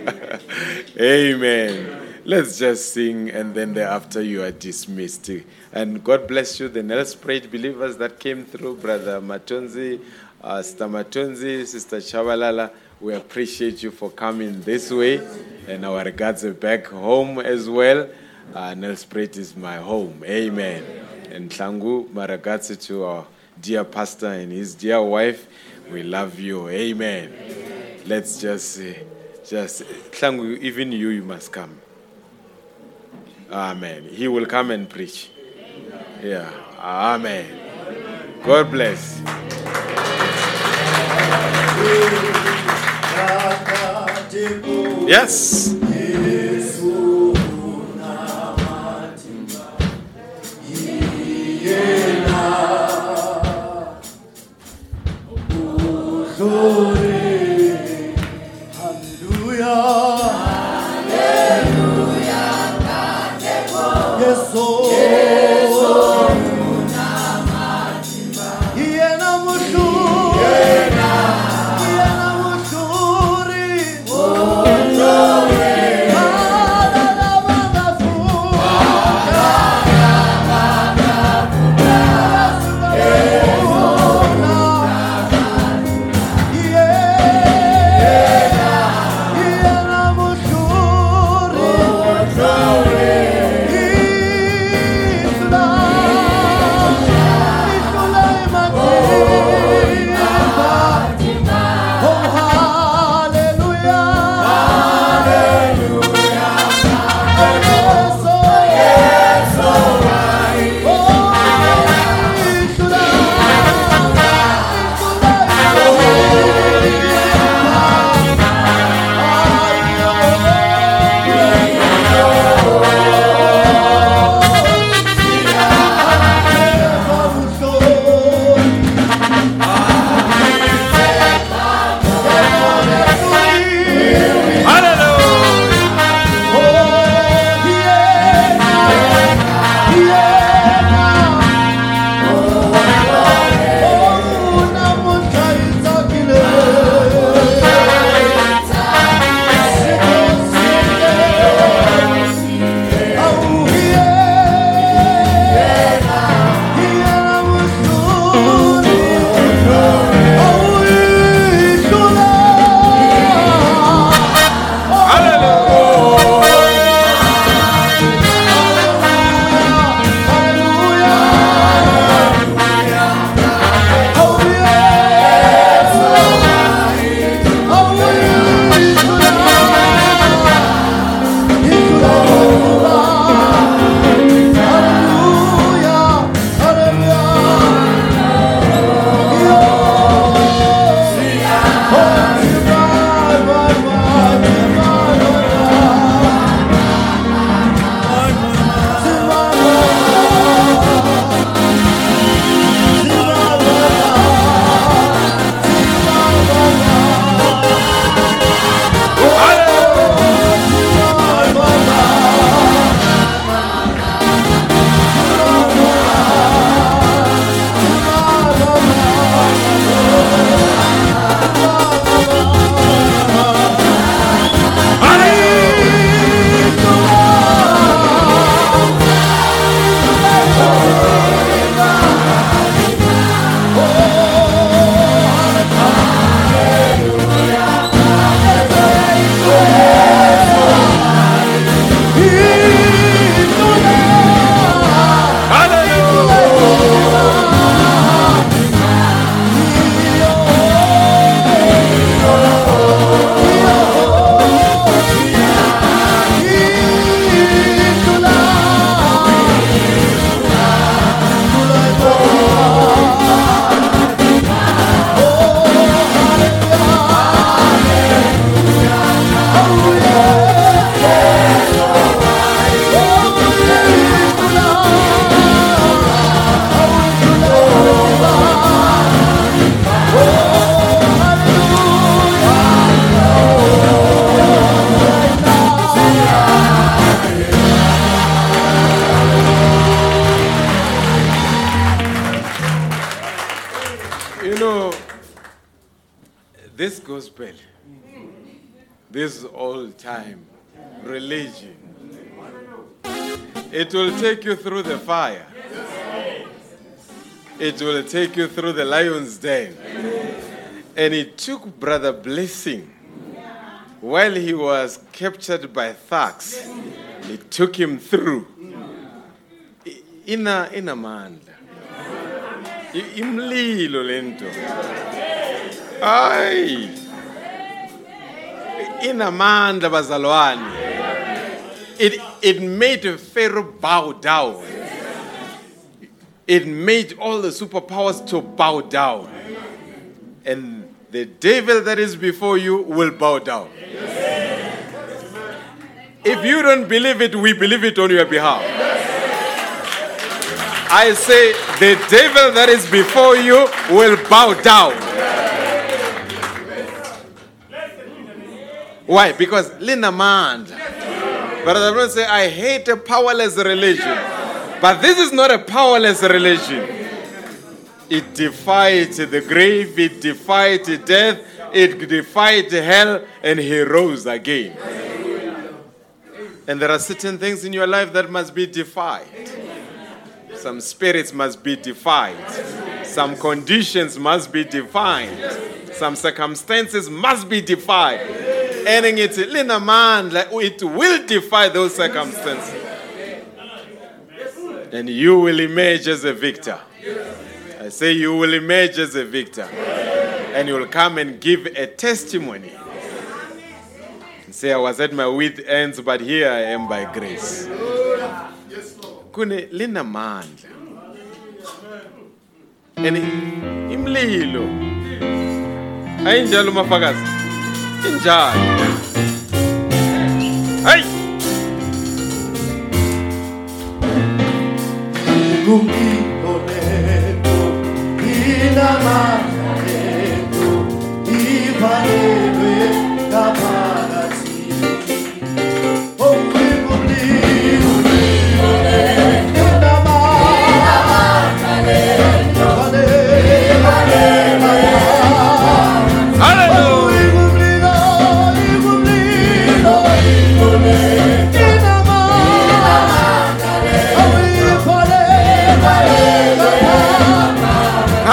Amen. Let's just sing, and then thereafter you are dismissed. And God bless you, the Nelspruit believers that came through, Brother Matonzi, Sister Matonzi, Sister Shabalala. We appreciate you for coming this way, and our regards are back home as well. Nelspruit is my home. Amen. And Tlangu, my regards to our dear pastor and his dear wife. We love you. Amen. Let's just Tlangu, even you must come. Amen. He will come and preach. Yeah. Amen. God bless. Yes. It will take you through the fire. It will take you through the lion's den. And it took Brother Blessing while he was captured by thugs. It took him through. Ina mandla. Imlilo lento. Ay. Ina mandla bazalwane. It made Pharaoh bow down. It made all the superpowers to bow down. And the devil that is before you will bow down. Yes. If you don't believe it, we believe it on your behalf. Yes. I say, the devil that is before you will bow down. Yes. Why? Because Lina Mand. Brother Brown say, I hate a powerless religion. But this is not a powerless religion. It defied the grave, it defied death, it defied hell, and he rose again. And there are certain things in your life that must be defied. Some spirits must be defied. Some conditions must be defined. Some circumstances must be defied. And it will defy those circumstances. And you will emerge as a victor. I say you will emerge as a victor. And you will come and give a testimony. And say, I was at my wit's ends, but here I am by grace. Kune lina mandla. And imlilo. Ainjalo mafakazi. Injalo. Hey! Hallelujah.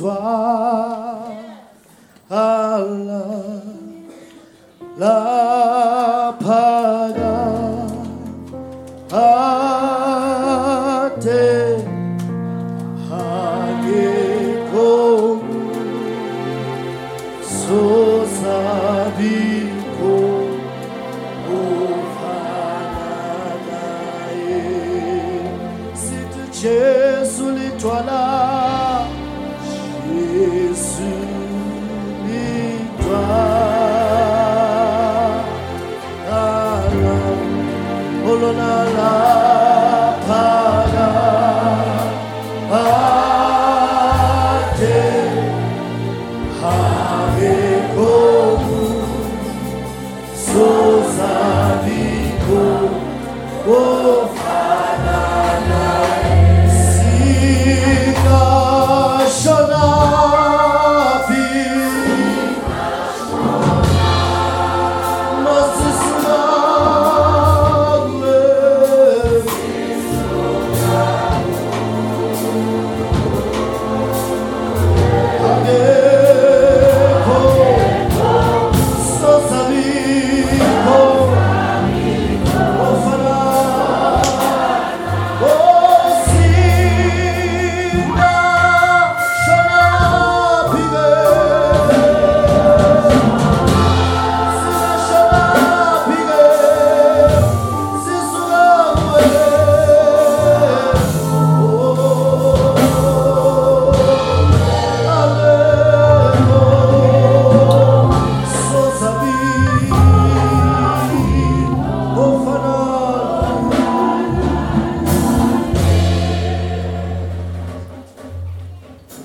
toi, Allah, la parole à tes hagueaux, sous habitaux, au Canadaï, si tu tiens sous l'étoile là, Jésus. La la la.